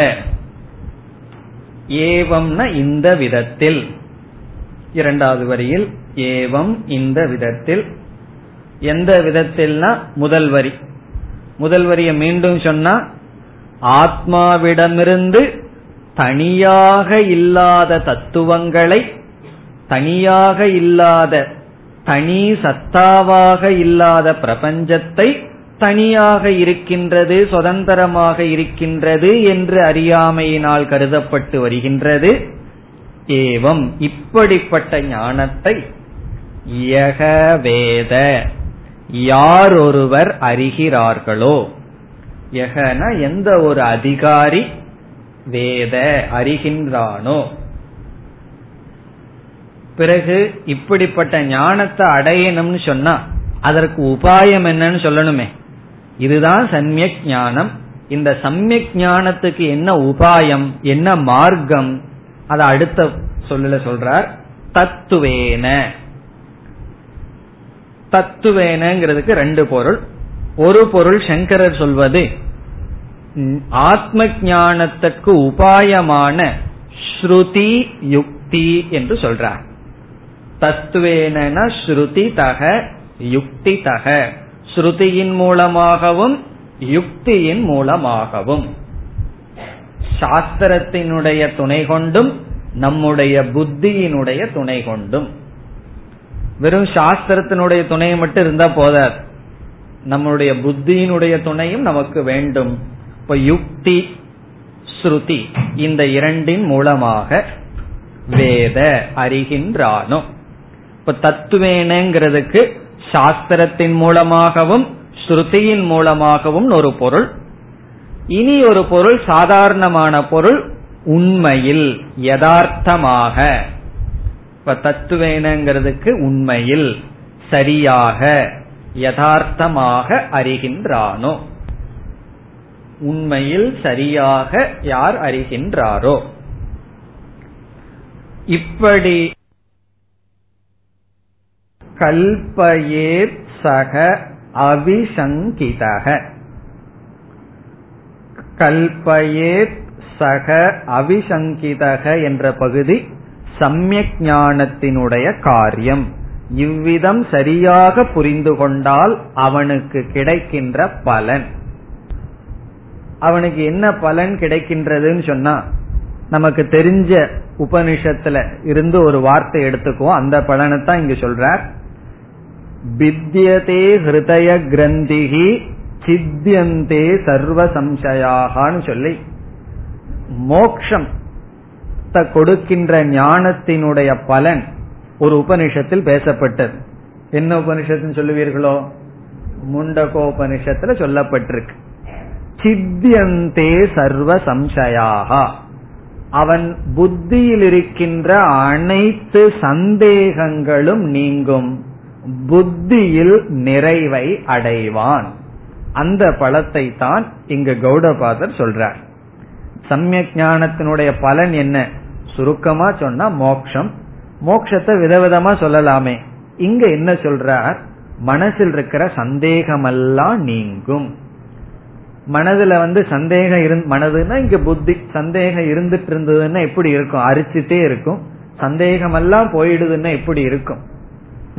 ஏவம்னா இந்த விதத்தில், இரண்டாவது வரியில் ஏவம் இந்த விதத்தில். எந்த விதத்தில்னா முதல் வரி, முதல் வரியை மீண்டும் சொன்னா ஆத்மாவிடமிருந்து தனியாக இல்லாத தத்துவங்களை, தனியாக இல்லாத தனி சத்தாவாக இல்லாத பிரபஞ்சத்தை தனியாக இருக்கின்றது, சுதந்திரமாக இருக்கின்றது என்று அறியாமையினால் கருதப்பட்டு வருகின்றது. ஏவம் இப்படிப்பட்ட ஞானத்தை யக வேத யாரொருவர் அறிகிறார்களோ, யகன எந்த ஒரு அதிகாரி வேத அறிகின்றானோ. பிறகு இப்படிப்பட்ட ஞானத்தை அடையணும்னு சொன்னா அதற்கு உபாயம் என்னன்னு சொல்லணுமே. இதுதான் சம்யக் ஞானம். இந்த சம்யக் ஞானத்துக்கு என்ன உபாயம், என்ன மார்க்கம், அதை அடுத்த சொல்லுல சொல்றார். தத்துவேன தத்துவேனங்கிறதுக்கு ரெண்டு பொருள். ஒரு பொருள் சங்கரர் சொல்வது ஆத்ம ஞானத்திற்கு உபாயமான ஸ்ருதி யுக்தி என்று சொல்றார். தத்துவேன ஸ்ருதி தக யுக்தி தக, ஸ்ருதியின் மூலமாகவும் யுக்தியின் மூலமாகவும் சாஸ்திரத்தினுடைய துணை கொண்டும் நம்முடைய புத்தியினுடைய துணை கொண்டும். வெறும் சாஸ்திரத்தினுடைய துணை மட்டும் இருந்தா போதாது, நம்முடைய புத்தியினுடைய துணையும் நமக்கு வேண்டும். இப்ப யுக்தி ஸ்ருதி இந்த இரண்டின் மூலமாக வேத அறிகின்றானோ. இப்ப தத்துவேனங்கிறதுக்கு சாஸ்திரத்தின் மூலமாகவும் ஸ்ருதியின் மூலமாகவும் ஒரு பொருள். இனி ஒரு பொருள் சாதாரணமான பொருள், உண்மையில் யதார்த்தமாக. இப்ப தத்துவேனங்கிறதுக்கு உண்மையில் சரியாக யதார்த்தமாக அறிகின்றானோ, உண்மையில் சரியாக யார் அறிகின்றாரோ. இப்படி கல்பயே சக அவிசங்கிதக, கல்பயே சக அவிசங்கிதக என்ற பகுதி சம்யக் ஞானத்தினுடைய காரியம். இவ்விதம் சரியாக புரிந்து கொண்டால் அவனுக்கு கிடைக்கின்ற பலன். அவனுக்கு என்ன பலன் கிடைக்கின்றதுன்னு சொன்னா, நமக்கு தெரிஞ்ச உபனிஷத்துல இருந்து ஒரு வார்த்தை எடுத்துக்குவோம், அந்த பலனை தான் இங்க சொல்றார். பித்யதே ஹிருதய கிரந்திஹி சித்யந்தே சர்வ சம்சயாஹான்னு சொல்லி, மோக்ஷம் கொடுக்கின்ற ஞானத்தினுடைய பலன் ஒரு உபனிஷத்தில் பேசப்பட்டது. என்ன உபனிஷத்துன்னு சொல்லுவீர்களோ, முண்டகோபனிஷத்துல சொல்லப்பட்டிருக்கு. சித்யந்தே சர்வ சம்சயாஹா, அவன் புத்தியில் இருக்கின்ற அனைத்து சந்தேகங்களும் நீங்கும், புத்தியில் நிறைவை அடைவான். அந்த பலத்தை தான் இங்கு கௌடபாதர் சொல்றார். சம்யக் ஞானத்தினுடைய பலன் என்ன? சுருக்கமா சொன்னா மோக்ஷம். மோக்ஷத்தை விதவிதமா சொல்லலாமே, இங்க என்ன சொல்றார்? மனசில் இருக்கிற சந்தேகமெல்லாம் நீங்கும். மனதுல சந்தேகம், மனதுன்னா இங்க புத்தி, சந்தேகம் இருந்துட்டு இருந்ததுன்னா எப்படி இருக்கும்? அரிச்சுட்டே இருக்கும். சந்தேகமெல்லாம் போயிடுதுன்னா எப்படி இருக்கும்?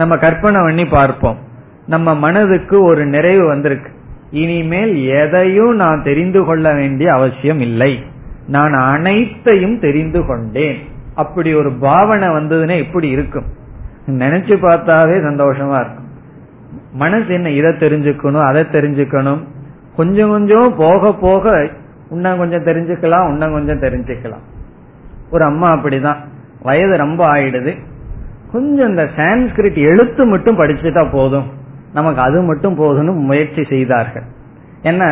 நம்ம கற்பனை பண்ணி பார்ப்போம். நம்ம மனதுக்கு ஒரு நிறைவு வந்திருக்கு, இனிமேல் எதையும் நான் தெரிந்து கொள்ள வேண்டிய அவசியம் இல்லை, நான் அனைத்தையும் தெரிந்து கொண்டேன். அப்படி ஒரு பாவனை வந்ததுன்னா எப்படி இருக்கும்? நினைச்சு பார்த்தாவே சந்தோஷமா இருக்கும். மனசு என்ன, இதை தெரிஞ்சுக்கணும் அதை தெரிஞ்சுக்கணும், கொஞ்சம் கொஞ்சம் போக போக இன்னும் கொஞ்சம் தெரிஞ்சுக்கலாம் இன்னும் கொஞ்சம் தெரிஞ்சுக்கலாம். ஒரு அம்மா அப்படிதான், வயது ரொம்ப ஆயிடுது, கொஞ்சம் இந்த சான்ஸ்கிரிட் எழுத்து மட்டும் படிச்சுட்டா போதும் நமக்கு, அது மட்டும் போதும்னு முயற்சி செய்தார்கள். ஏன்னா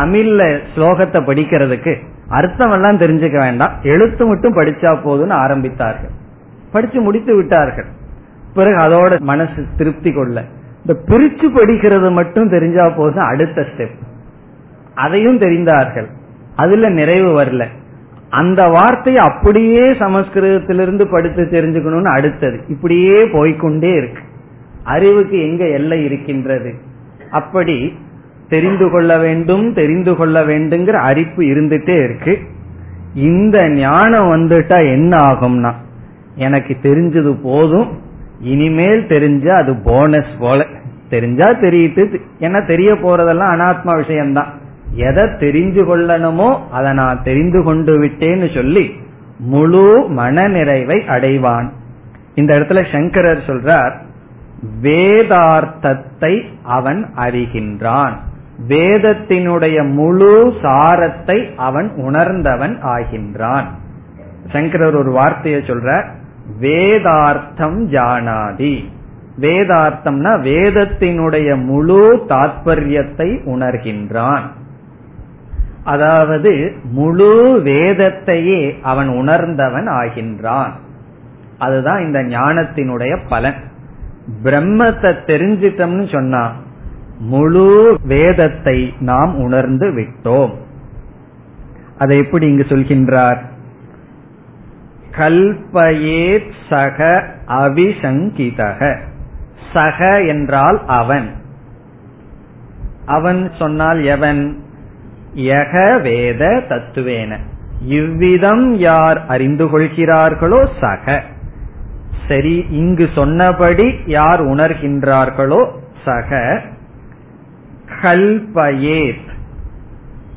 தமிழ்ல ஸ்லோகத்தை படிக்கிறதுக்கு அர்த்தம் எல்லாம் தெரிஞ்சுக்க வேண்டாம், எழுத்து மட்டும் படிச்சா போதும்னு ஆரம்பித்தார்கள். படிச்சு முடித்து விட்டார்கள். பிறகு அதோட மனசு திருப்தி கொள்ள, இந்த பிரிச்சு படிக்கிறது மட்டும் தெரிஞ்சா போதும் அடுத்த ஸ்டெப், அதையும் தெரிந்தார்கள். அதுல நிறைவு வரல. அந்த வார்த்தையை அப்படியே சமஸ்கிருதத்திலிருந்து படித்து தெரிஞ்சுக்கணும்னு அடுத்தது, இப்படியே போய்கொண்டே இருக்கு. அறிவுக்கு எங்க எல்லை இருக்கின்றது? அப்படி தெரிந்து கொள்ள வேண்டும் தெரிந்து கொள்ள வேண்டும்ங்கிற அறிவு இருந்துட்டே இருக்கு. இந்த ஞானம் வந்துட்டா என்ன ஆகும்னா, எனக்கு தெரிஞ்சது போதும், இனிமேல் தெரிஞ்சா அது போனஸ் போல, தெரிஞ்சா தெரியுது. ஏன்னா தெரிய போறதெல்லாம் அனாத்மா விஷயம்தான். எதை தெரிந்து கொள்ளணுமோ அதை நான் தெரிந்து கொண்டு விட்டேன்னு சொல்லி முழு மன நிறைவை அடைவான். இந்த இடத்துல சங்கரர் சொல்றார், வேதார்த்தத்தை அவன் அறிகின்றான், வேதத்தினுடைய முழு சாரத்தை அவன் உணர்ந்தவன் ஆகின்றான். சங்கரர் ஒரு வார்த்தையை சொல்றார், வேதார்த்தம் ஜானாதி. வேதார்த்தம்னா வேதத்தினுடைய முழு தாத்பரியத்தை உணர்கின்றான். அதாவது முழு வேதத்தையே அவன் உணர்ந்தவன் ஆகின்றான். அதுதான் இந்த ஞானத்தினுடைய பலன். பிரம்மத்தை தெரிஞ்சிட்டோம்னு சொன்னா முழு வேதத்தை நாம் உணர்ந்து விட்டோம். அதை எப்படி இங்கு சொல்கின்றார்? கல்பயே சக அவிசங்கிதக, சக என்றால் அவன், அவன் சொன்னால் எவன், யக வேத தத்துவேன இவ்விதம் யார் அறிந்து கொள்கிறார்களோ சக, சரி இங்கு சொன்னபடி யார் உணர்கின்றார்களோ சக. கல்பயேத்,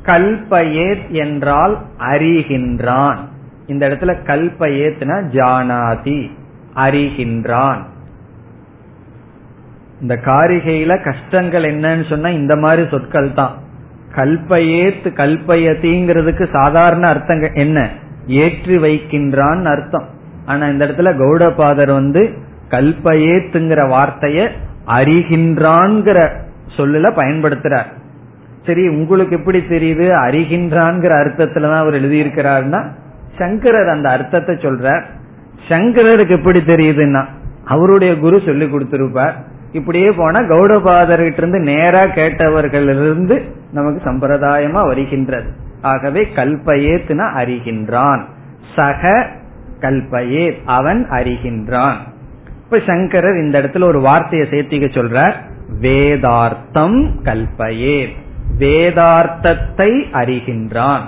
கல்பயேத் என்றால் அறிகின்றான். இந்த இடத்துல கல்பயேத்னா ஜானாதி அறிகின்றான். இந்த காரிகையில கஷ்டங்கள் என்னன்னு சொன்னா இந்த மாதிரி சொற்கள் தான். கல்பயேத் கல்பயதிங்கிறதுக்கு சாதாரண அர்த்தங்கள் என்ன, ஏற்றி வைக்கின்றான் அர்த்தம். ஆனா இந்த இடத்துல கௌடபாதர் கல்பயேத்துங்கிற வார்த்தைய அறிகின்றான் சொல்லுல பயன்படுத்துறார். சரி உங்களுக்கு எப்படி தெரியுது அறிகின்றான் அர்த்தத்துலதான் அவர் எழுதியிருக்கிறார்னா, சங்கரர் அந்த அர்த்தத்தை சொல்றார். சங்கரருக்கு எப்படி தெரியுதுன்னா அவருடைய குரு சொல்லி கொடுத்திருப்பார். இப்படியே போனா கௌடபாதர்கிட்ட இருந்து நேரா கேட்டவர்களிருந்து நமக்கு சம்பிரதாயமா வருகின்றது. ஆகவே கல்பயேத்னா அறிகின்றான், சக கல்பயேத் அவன் அறிகின்றான். இப்ப சங்கரர் இந்த இடத்துல ஒரு வார்த்தையை சேர்த்திக்க சொல்றார், வேதார்த்தம் கல்பயேத் வேதார்த்தத்தை அறிகின்றான்,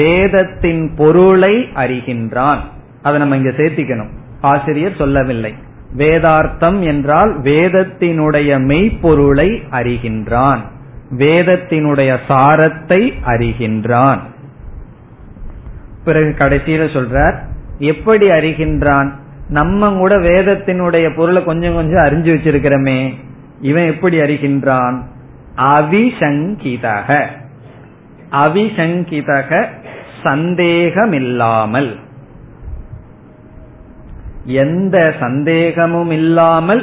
வேதத்தின் பொருளை அறிகின்றான். அதை நம்ம இங்க சேர்த்திக்கணும், ஆசிரியர் சொல்லவில்லை. வேதார்த்தம் என்றால் வேதத்தினுடைய மெய்ப்பொருளை அறிகின்றான், வேதத்தினுடைய சாரத்தை அறிகின்றான். பிறகு கடைசியில சொல்றார் எப்படி அறிகின்றான், நம்ம கூட வேதத்தினுடைய பொருளை கொஞ்சம் கொஞ்சம் அறிஞ்சு வச்சிருக்கிறோமே, இவன் எப்படி அறிகின்றான். அவிசங்கிதக, அவிசங்கிதக சந்தேகமில்லாமல், எந்த சந்தேகமும் இல்லாமல்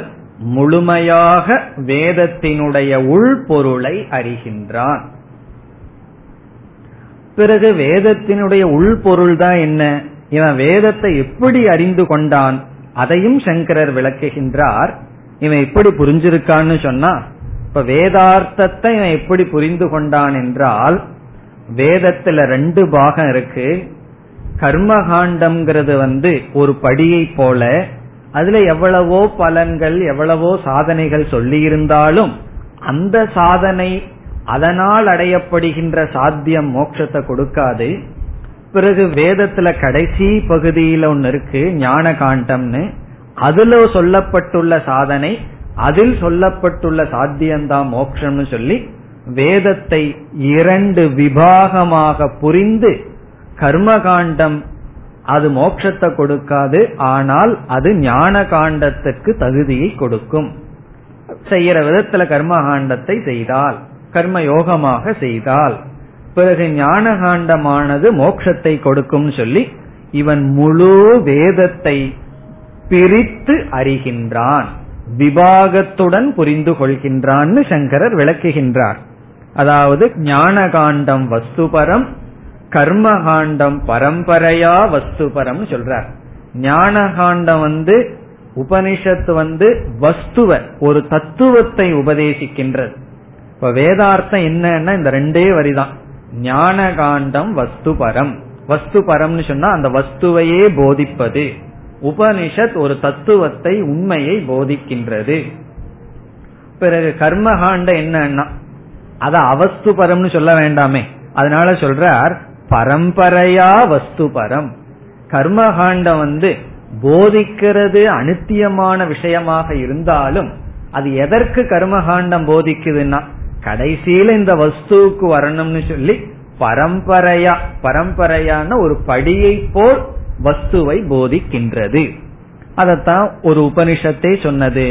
முழுமையாக வேதத்தினுடைய உள்பொருளை அறிகின்றான். பிறகு வேதத்தினுடைய உள்பொருள் தான் என்ன, இவன் வேதத்தை எப்படி அறிந்து கொண்டான், அதையும் சங்கரர் விளக்குகின்றார். இவன் எப்படி புரிஞ்சிருக்கான்னு சொன்னா, இப்ப வேதார்த்தத்தை இவன் எப்படி புரிந்து கொண்டான் என்றால், வேதத்துல ரெண்டு பாகம் இருக்கு. கர்மகாண்டம்ங்கிறது ஒரு படியை போல, அதுல எவ்வளவோ பலன்கள் எவ்வளவோ சாதனைகள் சொல்லி இருந்தாலும் அந்த சாதனை அதனால் அடையப்படுகின்ற சாத்தியம் மோட்சத்தை கொடுக்காது. பிறகு வேதத்துல கடைசி பகுதியில ஒன்னு இருக்கு ஞான காண்டம்னு, அதுல சொல்லப்பட்டுள்ள சாதனை அதில் சொல்லப்பட்டுள்ள சாத்தியம்தான் மோட்சம்னு சொல்லி வேதத்தை இரண்டு விபாகமாக புரிந்து, கர்மகாண்டம் அது மோட்சத்தை கொடுக்காது, ஆனால் அது ஞான காண்டத்திற்கு தகுதியை கொடுக்கும். செய்யற விதத்துல கர்மகாண்டத்தை செய்தால் கர்மயோகமாக செய்தால், பிறகு ஞான காண்டமானது மோட்சத்தை கொடுக்கும் சொல்லி இவன் முழு வேதத்தை பிரித்து அறிகின்றான், விபாகத்துடன் புரிந்து கொள்கின்றான்னு சங்கரர் விளக்குகின்றார். அதாவது ஞானகாண்டம் வஸ்துபரம், கர்மகாண்டம் பரம்பரையா வஸ்துபரம் சொல்றார். ஞானகாண்டம் உபனிஷத்து வஸ்துவ ஒரு தத்துவத்தை உபதேசிக்கின்றது. இப்ப வேதார்த்தம் என்னன்னா இந்த ரெண்டே வரிதான், ஞானகாண்டம் வஸ்துபரம். வஸ்துபரம்னு சொன்னா அந்த வஸ்துவையே போதிப்பது. உபனிஷத் ஒரு தத்துவத்தை உண்மையை போதிக்கின்றது. பிறகு கர்மகாண்டம் என்னன்னா அத அவஸ்துபரம்னு சொல்ல வேண்டாமே, அதனால சொல்றார் பரம்பரையா வஸ்துபரம். கர்மகாண்டம் போதிக்கிறது அநித்தியமான விஷயமாக இருந்தாலும் அது எதற்கு கர்மகாண்டம் போதிக்குதுன்னா கடைசியில இந்த வஸ்துவுக்கு வரணும்னு சொல்லி பரம்பரையா, பரம்பரையான ஒரு படியை போல் வஸ்துவை போதிக்கின்றது. அதத்தான் ஒரு உபனிஷத்தை சொன்னது,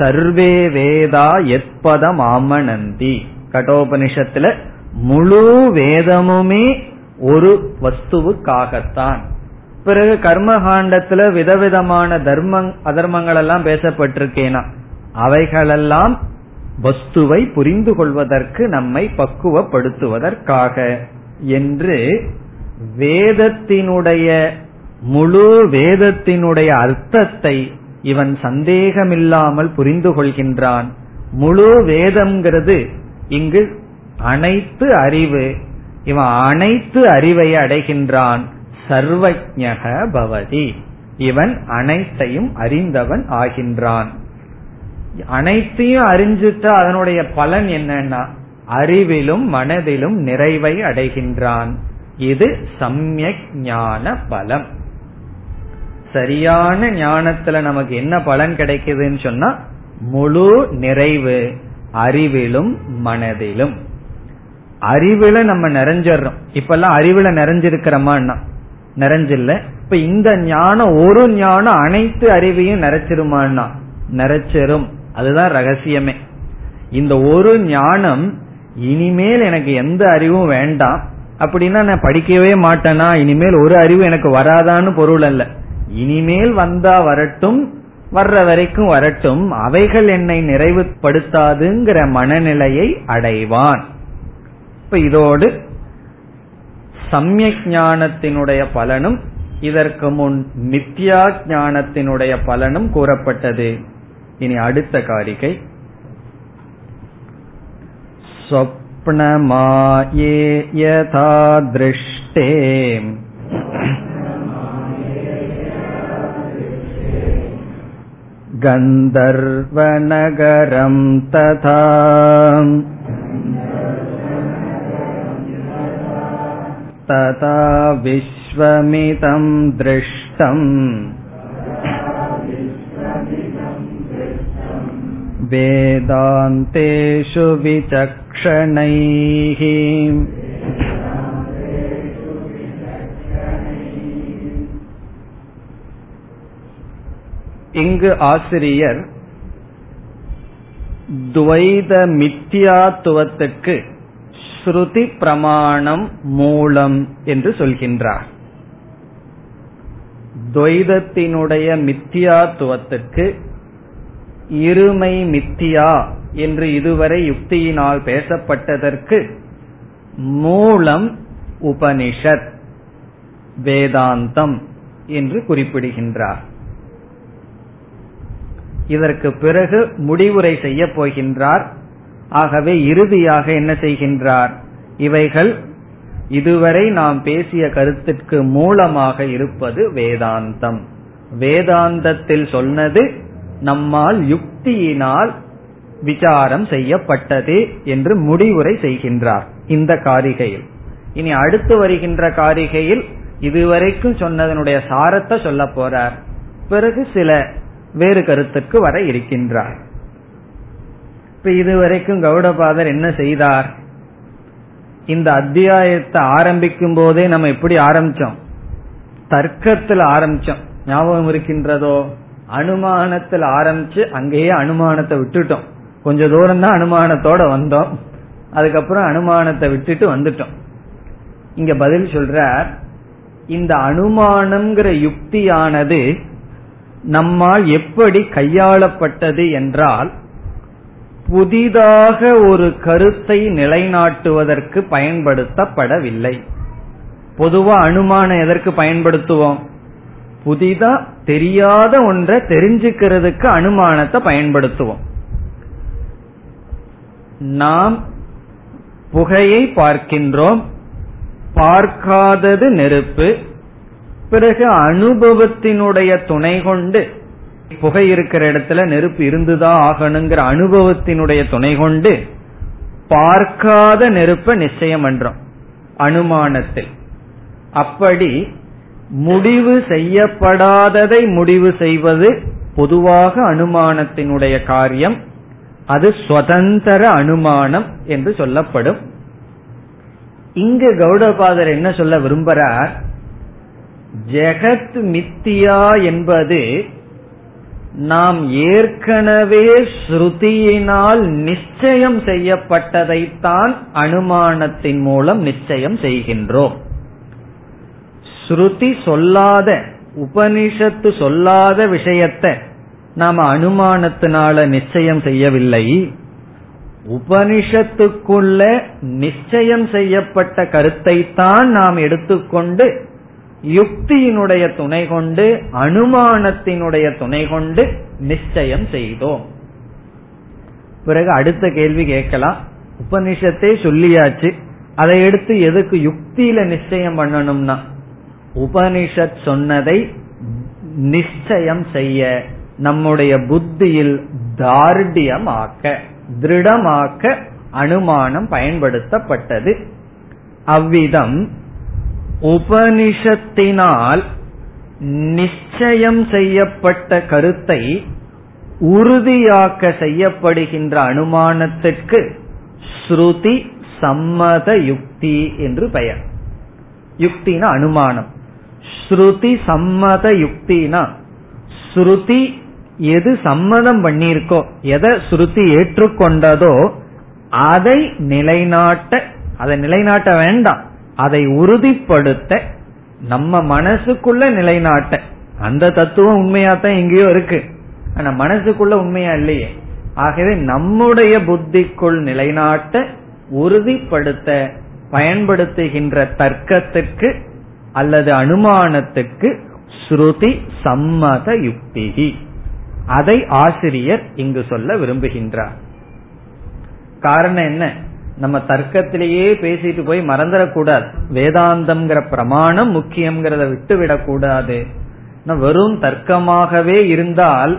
சர்வே வேதா யத்பதம் ஆமணந்தி. கட்டோபனிஷத்துல முழு வேதமுமே ஒரு வஸ்துவுக்காகத்தான். பிறகு கர்மகாண்டத்துல விதவிதமான அதர்மங்கள் எல்லாம் பேசப்பட்டிருக்கேனா அவைகளெல்லாம் வஸ்துவை புரிந்து கொள்வதற்கு நம்மை பக்குவப்படுத்துவதற்காக என்று வேதத்தினுடைய முழு வேதத்தினுடைய அர்த்தத்தை இவன் சந்தேகமில்லாமல் புரிந்து கொள்கின்றான். முழு வேதம்ங்கிறது இங்கு அனைத்து அறிவு, இவன் அனைத்து அறிவை அடைகின்றான். சர்வஜ்ஞக பவதி, இவன் அனைத்தையும் அறிந்தவன் ஆகின்றான். அனைத்தையும் அறிஞ்சுட்டா அதனுடைய பலன் என்னன்னா அறிவிலும் மனதிலும் நிறைவை அடைகின்றான். இது சம்யக் ஞான பலம். சரியான ஞானத்துல நமக்கு என்ன பலன் கிடைக்குதுன்னு சொன்னா முழு நிறைவு அறிவிலும் மனதிலும். அறிவுல நம்ம நிறைஞ்சிடறோம். இப்ப எல்லாம் அறிவுல நிறைஞ்சிருக்கிறோமான்னா நிறைஞ்சில்ல. இப்ப இந்த ஞானம் ஒரு ஞானம் அனைத்து அறிவையும் நிறைச்சிருமான்னா நிறைச்சிரும். அதுதான் ரகசியமே. இந்த ஒரு ஞானம் இனிமேல் எனக்கு எந்த அறிவும் வேண்டாம் அப்படின்னா நான் படிக்கவே மாட்டேனா, இனிமேல் ஒரு அறிவு எனக்கு வராதான்னு பொருள் அல்ல. இனிமேல் வந்தா வரட்டும், வர்ற வரைக்கும் வரட்டும், அவைகள் என்னை நிறைவுபடுத்தாதுங்கிற மனநிலையை அடைவான். இப்ப இதோடு சம்யக் ஞானத்தினுடைய பலனும் இதற்கு முன் மித்யா ஞானத்தினுடைய பலனும் கூறப்பட்டது. இனி அடுத்த காரிகை ஸ்வப்னமாயே யதா த்ருஷ்டே கந்தர்வ நகரம் ததா ததா விஸ்வமிதம் த்ருஷ்டம் வேதாந்தேஷு விசக்ஷணைஹ. இங்கு ஆசிரியர் துவைத மித்யாத்துவத்துக்கு ஸ்ருதி பிரமாணம் மூலம் என்று சொல்கின்றார். துவைதத்தினுடைய மித்யாத்துவத்துக்கு இருமை மித்தியா என்று இதுவரை யுக்தியினால் பேசப்பட்டதற்கு மூலம் உபனிஷத் வேதாந்தம் என்று குறிப்பிடுகின்றார். இதற்கு பிறகு முடிவுரை செய்ய போகின்றார். ஆகவே இறுதியாக என்ன செய்கின்றார், இவைகள் இதுவரை நாம் பேசிய கருத்திற்கு மூலமாக இருப்பது வேதாந்தம். வேதாந்தத்தில் சொன்னது நம்மால் யுக்தியினால் விசாரம் செய்யப்பட்டது என்று முடிவுரை செய்கின்றார் இந்த காரிகையில். இனி அடுத்து வருகின்ற காரிகையில் இதுவரைக்கும் சொன்னதனுடைய சாரத்தை சொல்ல போறார். பிறகு சில வேறு கருத்துக்கு வர இருக்கின்றார். இப்ப இதுவரைக்கும் கௌடபாதர் என்ன செய்தார், இந்த அத்தியாயத்தை ஆரம்பிக்கும் போதே நம்ம எப்படி ஆரம்பிச்சோம், தர்க்கத்தில் ஆரம்பிச்சோம், ஞாபகம் இருக்கின்றதோ. அனுமானத்தில் ஆரம்பிச்சு அங்கேயே அனுமானத்தை விட்டுட்டோம். கொஞ்ச தூரம் தான் அனுமானத்தோட வந்தோம், அதுக்கப்புறம் அனுமானத்தை விட்டுட்டு வந்துட்டோம். இங்க பதில் சொல்றார், இந்த அனுமானம்ங்கிற யுக்தியானது நம்மால் எப்படி கையாளப்பட்டது என்றால் புதிதாக ஒரு கருத்தை நிலைநாட்டுவதற்கு பயன்படுத்தப்படவில்லை. பொதுவா அனுமானம் எதற்கு பயன்படுத்துவோம், புதிதா தெரியாத ஒன்றை தெரிஞ்சுக்கிறதுக்கு அனுமானத்தை பயன்படுத்துவோம். நாம் புகையை பார்க்கின்றோம், பார்க்காதது நெருப்பு. பிறகு அனுபவத்தினுடைய துணை கொண்டு புகை இருக்கிற இடத்துல நெருப்பு இருந்துதான் ஆகணுங்கிற அனுபவத்தினுடைய துணை கொண்டு பார்க்காத நெருப்பை நிச்சயம் பண்றோம் அனுமானத்தில். அப்படி முடிவு செய்யப்படாததை முடிவு செய்வது பொதுவாக அனுமானத்தினுடைய காரியம். அது சுதந்திர அனுமானம் என்று சொல்லப்படும். இங்கு கௌடபாதர் என்ன சொல்ல விரும்புகிறார், ஜெகத் மித்தியா என்பது நாம் ஏற்கனவே ஸ்ருதியினால் நிச்சயம் செய்யப்பட்டதைத்தான் அனுமானத்தின் மூலம் நிச்சயம் செய்கின்றோம். ஸ்ருதி சொல்லாத, உபனிஷத்து சொல்லாத விஷயத்தை நாம் அனுமானத்தினால நிச்சயம் செய்யவில்லை. உபனிஷத்துக்குள்ள நிச்சயம் செய்யப்பட்ட கருத்தைத்தான் நாம் எடுத்துக்கொண்டு யுக்தியினுடைய துணை கொண்டு அனுமானத்தினுடைய துணை கொண்டு நிச்சயம் செய்தோம். பிறகு அடுத்த கேள்வி கேட்கலாம், உபனிஷத்தை சொல்லியாச்சு, அதை எடுத்து எதுக்கு யுக்தியில நிச்சயம் பண்ணணும்னா உபனிஷத் சொன்னதை நிச்சயம் செய்ய நம்முடைய புத்தியில் தார்டியமாக்க, திருடமாக்க அனுமானம் பயன்படுத்தப்பட்டது. அவ்விதம் உபனிஷத்தினால் நிச்சயம் செய்யப்பட்ட கருத்தை உறுதியாக்க செய்யப்படுகின்ற அனுமானத்திற்கு ஸ்ருதி சம்மத யுக்தி என்று பெயர். யுக்தினா அனுமானம், ஸ்ருதி சம்மத யுக்தினா ஸ்ருதி எது சம்மதம் பண்ணியிருக்கோ, எதை ஸ்ருதி ஏற்றுக்கொண்டதோ அதை நிலைநாட்ட, அதை நிலைநாட்ட வேண்டாம், அதை உறுதிப்படுத்த, நம்ம மனசுக்குள்ள நிலைநாட்ட. அந்த தத்துவம் உண்மையாத்தான் எங்கேயோ இருக்கு, ஆனா மனசுக்குள்ள உண்மையா இல்லையே. ஆகவே நம்முடைய புத்திக்குள் நிலைநாட்ட, உறுதிப்படுத்த பயன்படுத்துகின்ற தர்க்கத்துக்கு அல்லது அனுமானத்துக்கு ஸ்ருதி சம்மத யுக்தி. அதை ஆசிரியர் இங்கு சொல்ல விரும்புகின்றார். காரணம் என்ன, நம்ம தர்க்கத்திலேயே பேசிட்டு போய் மறந்துடக்கூடாது, வேதாந்தம் பிரமாணம் முக்கியம்ங்கிறத விட்டுவிடக்கூடாது. வெறும் தர்க்கமாகவே இருந்தால்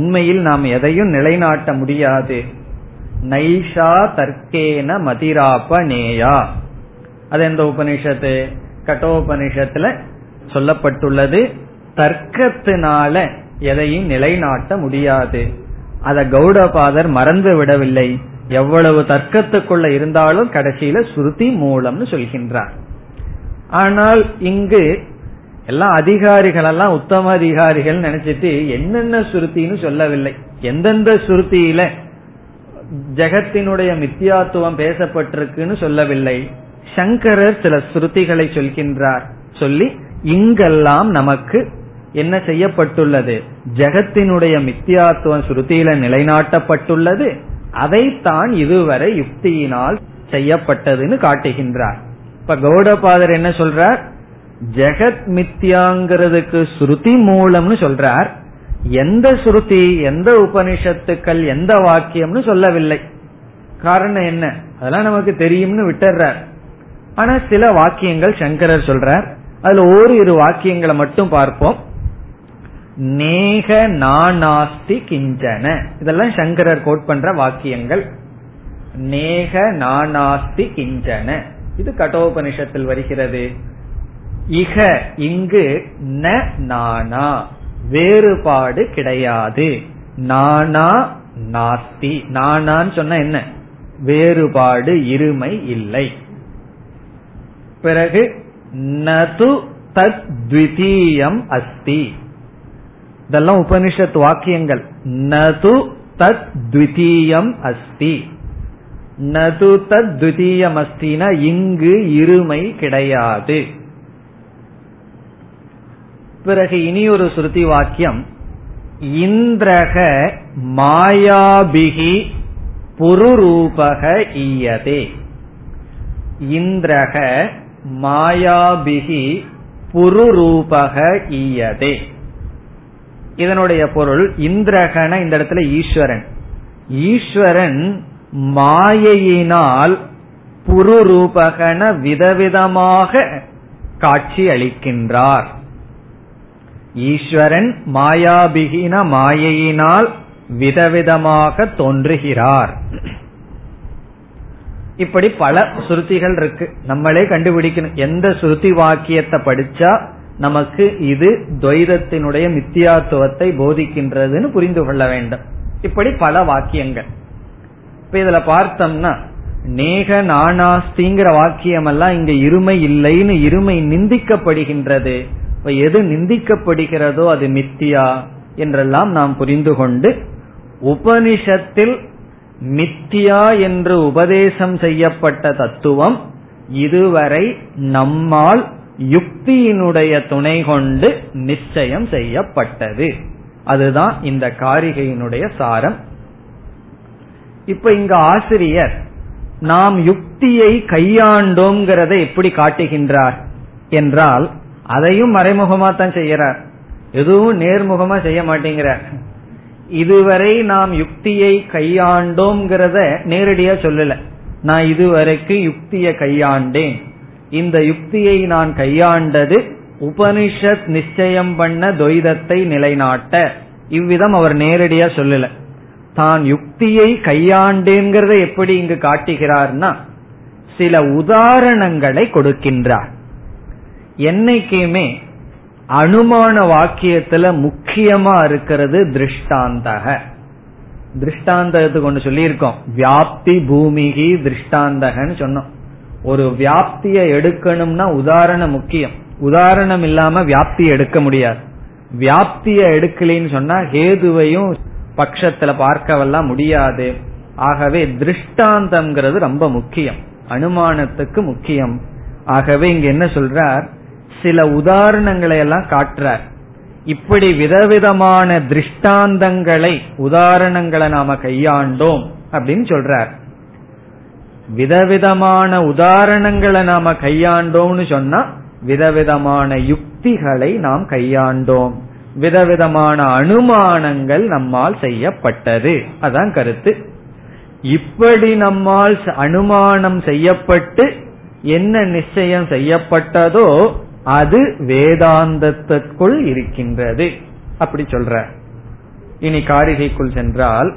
உண்மையில் நாம் எதையும் நிலைநாட்ட முடியாது. நைஷா தர்க்கேன மதிராபனேயா, அது எந்த உபனிஷத்து, கட்டோபனிஷத்துல சொல்லப்பட்டுள்ளது. தர்க்கத்தினால எதையும் நிலைநாட்ட முடியாது. அத கௌடபாதர் மறந்து விடவில்லை. எவ்வளவு தர்க்கத்துக்குள்ள இருந்தாலும் கடைசியில ஸ்ருதி மூலம்னு சொல்கின்றார். ஆனால் இங்கு எல்லாம் அதிகாரிகள் எல்லாம் உத்தம அதிகாரிகள் நினைச்சிட்டு என்னென்ன ஸ்ருத்தின்னு சொல்லவில்லை. எந்தெந்த ஸ்ருத்தியில ஜெகத்தினுடைய மித்யாத்துவம் பேசப்பட்டிருக்குன்னு சொல்லவில்லை. சங்கரர் சில ஸ்ருதிகளை சொல்கின்றார். சொல்லி இங்கெல்லாம் நமக்கு என்ன செய்யப்பட்டுள்ளது, ஜெகத்தினுடைய மித்யாத்துவம் ஸ்ருதியில நிலைநாட்டப்பட்டுள்ளது, அதைத்தான் இதுவரை யுக்தியினால் செய்யப்பட்டதுன்னு காட்டுகின்றார். இப்ப கௌடபாதர் என்ன சொல்றார், ஜெகத் மித்யாங்கிறதுக்கு ஸ்ருதி மூலம்னு சொல்றார். எந்த ஸ்ருதி, எந்த உபனிஷத்துக்கள், எந்த வாக்கியம்னு சொல்லவில்லை. காரணம் என்ன, அதெல்லாம் நமக்கு தெரியும்னு விட்டுறார். ஆனா சில வாக்கியங்கள் சங்கரர் சொல்றார். அதுல ஓரிரு வாக்கியங்களை மட்டும் பார்ப்போம். நேக நானாஸ்தி கிஞ்சன, இதெல்லாம் சங்கரர் கோட் பண்ற வாக்கியங்கள். நேக நானாஸ்தி கிஞ்சன, இது கடோபனிஷத்தில் வருகிறது. இக இங்கு ந நானா, வேறுபாடு கிடையாது. நானா நாஸ்தி, நானான்னு சொன்ன என்ன, வேறுபாடு, இருமை இல்லை. பிறகு நது தத்விதீயம் அஸ்தி, இதெல்லாம் உபனிஷத் வாக்கியங்கள். நது தத்விதீயம் அஸ்தி, நது தத்விதீயம் அஸ்தினா இங்கு இருமை கிடையாது. பிறகு இனி ஒரு ஸ்ருதி வாக்கியம், இந்திரக மாயாபிகி புருரூபக ஈயதே. இந்திரக மாயாபிகி புருரூபக ஈயதே, இதனுடைய பொருள் இந்திரகன இந்த இடத்துல ஈஸ்வரன். ஈஸ்வரன் மாயையினால் புருரூபகன விதவிதமாக காட்சி அளிக்கின்றார். ஈஸ்வரன் மாயாபிகின மாயையினால் விதவிதமாக தோன்றுகிறார். இப்படி பல ஸ்ருதிகள் இருக்கு, நம்மளே கண்டுபிடிக்கணும் எந்த ஸ்ருதி வாக்கியத்தை படிச்சா நமக்கு இது துவைதத்தினுடைய மித்தியாத்துவத்தை போதிக்கின்றதுன்னு புரிந்து கொள்ள வேண்டும். இப்படி பல வாக்கியங்கள். இப்ப இதுல பார்த்தோம்னா நேக நானாஸ்திங்கிற வாக்கியம் எல்லாம் இங்க இருமை இல்லைன்னு, இருமை நிந்திக்கப்படுகின்றது. இப்ப எது நிந்திக்கப்படுகிறதோ அது மித்தியா என்றெல்லாம் நாம் புரிந்து கொண்டு, உபனிஷத்தில் மித்தியா என்று உபதேசம் செய்யப்பட்ட தத்துவம் இதுவரை நம்மால் யுக்தியினுடைய துணை கொண்டு நிச்சயம் செய்யப்பட்டது. அதுதான் இந்த காரிகையினுடைய சாரம். இப்ப இங்க ஆசிரியர் நாம் யுக்தியை கையாண்டோங்கிறதை எப்படி காட்டுகின்றார் என்றால், அதையும் மறைமுகமா தான் செய்யறார், எதுவும் நேர்முகமா செய்ய மாட்டேங்கிறார். இதுவரை நாம் யுக்தியை கையாண்டோங்கிறத நேரடியா சொல்லல, நான் இதுவரைக்கு யுக்தியை கையாண்டேன், இந்த யுக்தியை நான் கையாண்டது உபனிஷத் நிச்சயம் பண்ண துவைதத்தை நிலைநாட்ட இவ்விதம் அவர் நேரடியா சொல்லல. தான் யுக்தியை கையாண்டேங்கிறத எப்படி இங்கு காட்டுகிறார்னா சில உதாரணங்களை கொடுக்கின்றார். என்னைக்குமே அனுமான வாக்கியத்துல முக்கியமா இருக்கிறது திருஷ்டாந்தக. திருஷ்டாந்தத்துக்கு ஒன்று சொல்லியிருக்கோம், வியாப்தி பூமிகி திருஷ்டாந்தகன்னு சொன்னோம். ஒரு வியாப்திய எடுக்கணும்னா உதாரணம் முக்கியம். உதாரணம் இல்லாம வியாப்தியை எடுக்க முடியாது. வியாப்திய எடுக்கலின்னு சொன்னா ஹேதுவையும் பக்ஷத்துல பார்க்கவெல்லாம் முடியாது. ஆகவே திருஷ்டாந்தம்ங்கிறது ரொம்ப முக்கியம், அனுமானத்துக்கு முக்கியம். ஆகவே இங்க என்ன சொல்றார், சில உதாரணங்களை எல்லாம் காட்டுறார். இப்படி விதவிதமான திருஷ்டாந்தங்களை உதாரணங்களை நாம கையாண்டோம் அப்படின்னு சொல்றார். விதவிதமான உதாரணங்களை நாம கையாண்டோம்னு சொன்னா விதவிதமான யுக்திகளை நாம் கையாண்டோம், விதவிதமான அனுமானங்கள் நம்மால் செய்யப்பட்டது. அதான் கருத்து. இப்படி நம்மால் அனுமானம் செய்யப்பட்டு என்ன நிச்சயம் செய்யப்பட்டதோ அது வேதாந்தத்திற்குள் இருக்கின்றது அப்படி சொல்ற. இனி காரிகைக்குள் சென்றால்,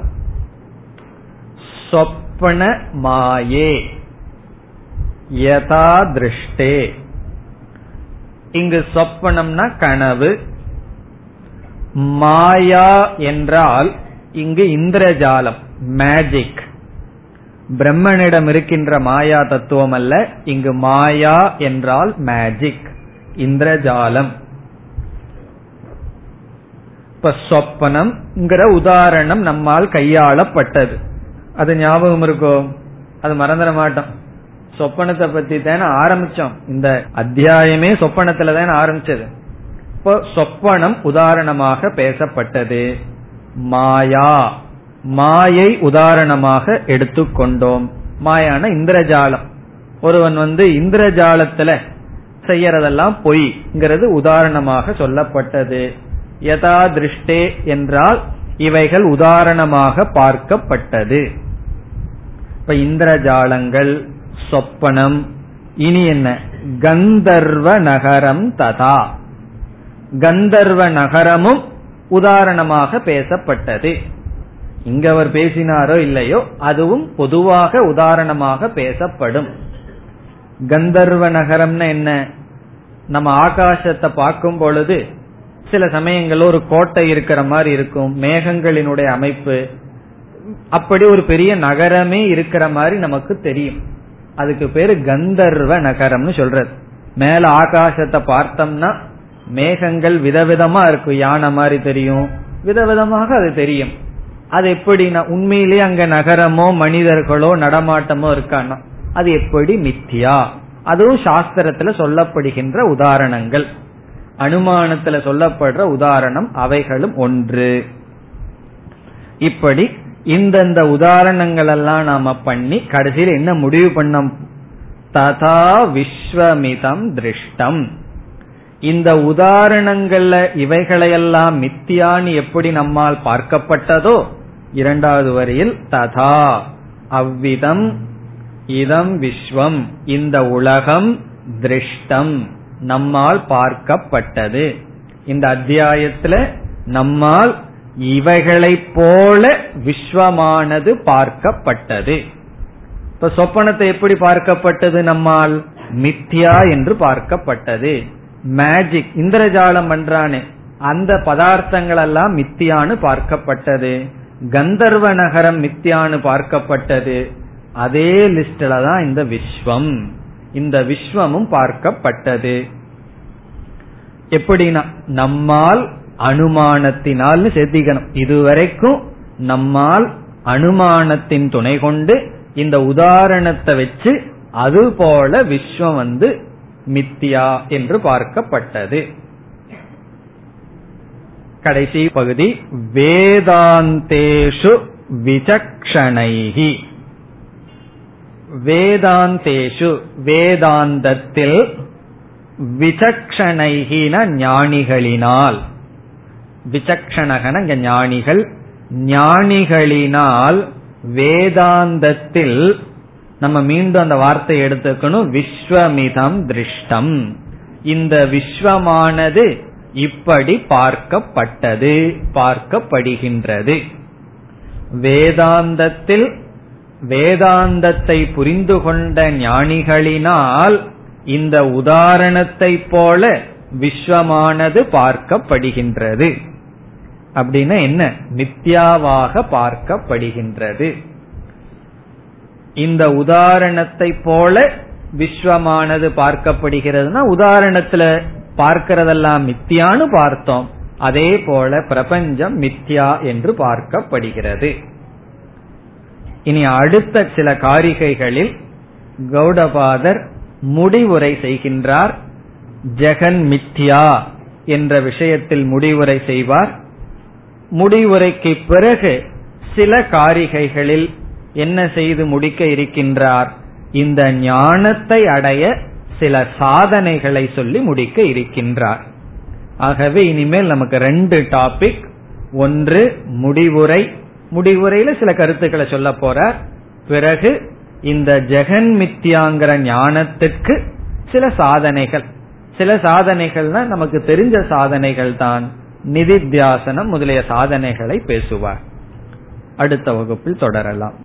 சொப்பன மாயே யதா திருஷ்டே. இங்கு சொப்பனம்னா கனவு, மாயா என்றால் இங்கு இந்திரஜாலம், மேஜிக். பிரம்மனிடம் இருக்கின்ற மாயா தத்துவம் அல்ல, இங்கு மாயா என்றால் மேஜிக், இந்திரஜாலம். இப்ப சொப்பனம் உதாரணம் நம்மால் கையாளப்பட்டது. அது ஞாபகம் இருக்கோ, அது மறந்துட மாட்டோம். சொப்பனத்தை பத்தி தானே ஆரம்பிச்சோம், இந்த அத்தியாயமே சொப்பனத்துல தானே ஆரம்பிச்சது. இப்போ சொப்பனம் உதாரணமாக பேசப்பட்டது, மாயா மாயை உதாரணமாக எடுத்துக்கொண்டோம். மாயான இந்திரஜாலம். ஒருவன் இந்திரஜாலத்துல செய்யறதெல்லாம் பொய்ங்கிறது உதாரணமாக சொல்லப்பட்டது. யதா திருஷ்டே என்றால் இவைகள் உதாரணமாக பார்க்கப்பட்டது. இப்ப இந்திரஜாலங்கள், சொப்பனம், இனி என்ன, கந்தர்வ நகரம் ததா. கந்தர்வ நகரமும் உதாரணமாக பேசப்பட்டது. இங்க அவர் பேசினாரோ இல்லையோ, அதுவும் பொதுவாக உதாரணமாக பேசப்படும். கந்தர்வ நகரம்னா என்ன, நம்ம ஆகாசத்தை பார்க்கும் பொழுது சில சமயங்கள் ஒரு கோட்டை இருக்கிற மாதிரி இருக்கும், மேகங்களினுடைய அமைப்பு, அப்படி ஒரு பெரிய நகரமே இருக்கிற மாதிரி நமக்கு தெரியும். அதுக்கு பேரு கந்தர்வ நகரம்னு சொல்றது. மேல ஆகாசத்தை பார்த்தோம்னா மேகங்கள் விதவிதமா இருக்கும், யானை மாதிரி தெரியும், விதவிதமாக அது தெரியும். அது எப்படின்னா உண்மையிலேயே அங்க நகரமோ மனிதர்களோ நடமாட்டமோ இருக்கானா, அது எப்படி மித்யா. அதுவும் சாஸ்திரத்துல சொல்லப்படுகின்ற உதாரணங்கள், அனுமானத்துல சொல்லப்படுற உதாரணம், அவைகளும் ஒன்று. இப்படி இந்தந்த உதாரணங்கள் எல்லாம் நாம பண்ணி கடைசியில் என்ன முடிவு பண்ணோம், ததா விஸ்வமிதம் திருஷ்டம். இந்த உதாரணங்கள்ல இவைகளையெல்லாம் மித்தியான்னு எப்படி நம்மால் பார்க்கப்பட்டதோ, இரண்டாவது வரியில் ததா அவ்விதம் இதம் விஸ்வம் இந்த உலகம் திருஷ்டம் நம்மால் பார்க்கப்பட்டது. இந்த அத்தியாயத்துல நம்மால் இவைகளை போல விஸ்வமானது பார்க்கப்பட்டது. இப்ப சொப்பனத்தை எப்படி பார்க்கப்பட்டது, நம்மால் மித்யா என்று பார்க்கப்பட்டது. மேஜிக், இந்திரஜாலம் பண்றானே அந்த பதார்த்தங்கள் எல்லாம் மித்தியானு பார்க்கப்பட்டது. கந்தர்வ நகரம் மித்தியானு பார்க்கப்பட்டது. அதே லிஸ்ட்ல தான் இந்த விஸ்வம், இந்த விஸ்வமும் பார்க்கப்பட்டது. எப்படின்னா நம்மால் அனுமானத்தினால் சேர்த்திக்கணும். இதுவரைக்கும் நம்மால் அனுமானத்தின் துணை கொண்டு இந்த உதாரணத்தை வச்சு அது போல விஸ்வம் மித்யா என்று பார்க்கப்பட்டது. கடைசி பகுதி, வேதாந்தேஷு விசக்ஷணைஹி. வேதாந்தேஷு வேதாந்தத்தில், விசக்ஷணைஹின ஞானிகளினால், விசக்ஷணகன ஞானிகள், ஞானிகளினால் வேதாந்தத்தில் நம்ம மீண்டும் அந்த வார்த்தையை எடுத்துக்கணும், விஸ்வமிதம் திருஷ்டம். இந்த விஸ்வமானது இப்படி பார்க்கப்பட்டது, பார்க்கப்படுகின்றது. வேதாந்தத்தில் வேதாந்தத்தை புரிந்து கொண்ட ஞானிகளினால் இந்த உதாரணத்தை போல விஸ்வமானது பார்க்கப்படுகின்றது. அப்படின்னா என்ன? மித்யாவாக பார்க்கப்படுகின்றது. இந்த உதாரணத்தை போல விஸ்வமானது பார்க்கப்படுகிறதுனா உதாரணத்துல பார்க்கிறதெல்லாம் மித்தியான்னு பார்த்தோம். அதே போல பிரபஞ்சம் மித்யா என்று பார்க்கப்படுகிறது. இனி அடுத்த சில காரிகைகளில் கௌடபாதர் முடிவுரை செய்கின்றார். ஜெகன் மித்யா என்ற விஷயத்தில் முடிவுரை செய்வார். முடிவுரைக்கு பிறகு சில காரிகைகளில் என்ன செய்து முடிக்க இருக்கின்றார்? இந்த ஞானத்தை அடைய சில சாதனைகளை சொல்லி முடிக்க இருக்கின்றார். ஆகவே இனிமேல் நமக்கு 2 டாபிக். ஒன்று முடிவுரை, முடிவுரையில சில கருத்துக்களை சொல்ல போறார். பிறகு இந்த ஜெகன் மித்யாங்கிற ஞானத்துக்கு சில சாதனைகள், சில சாதனைகள்னா நமக்கு தெரிஞ்ச சாதனைகள் தான், நிதித்தியாசனம் முதலிய சாதனைகளை பேசுவார். அடுத்த வகுப்பில் தொடரலாம்.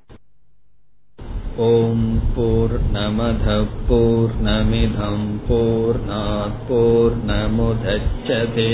ஓம் பூர்ணமத: பூர்ணமிதம் பூர்ணாத் பூர்ணமுதச்யதே,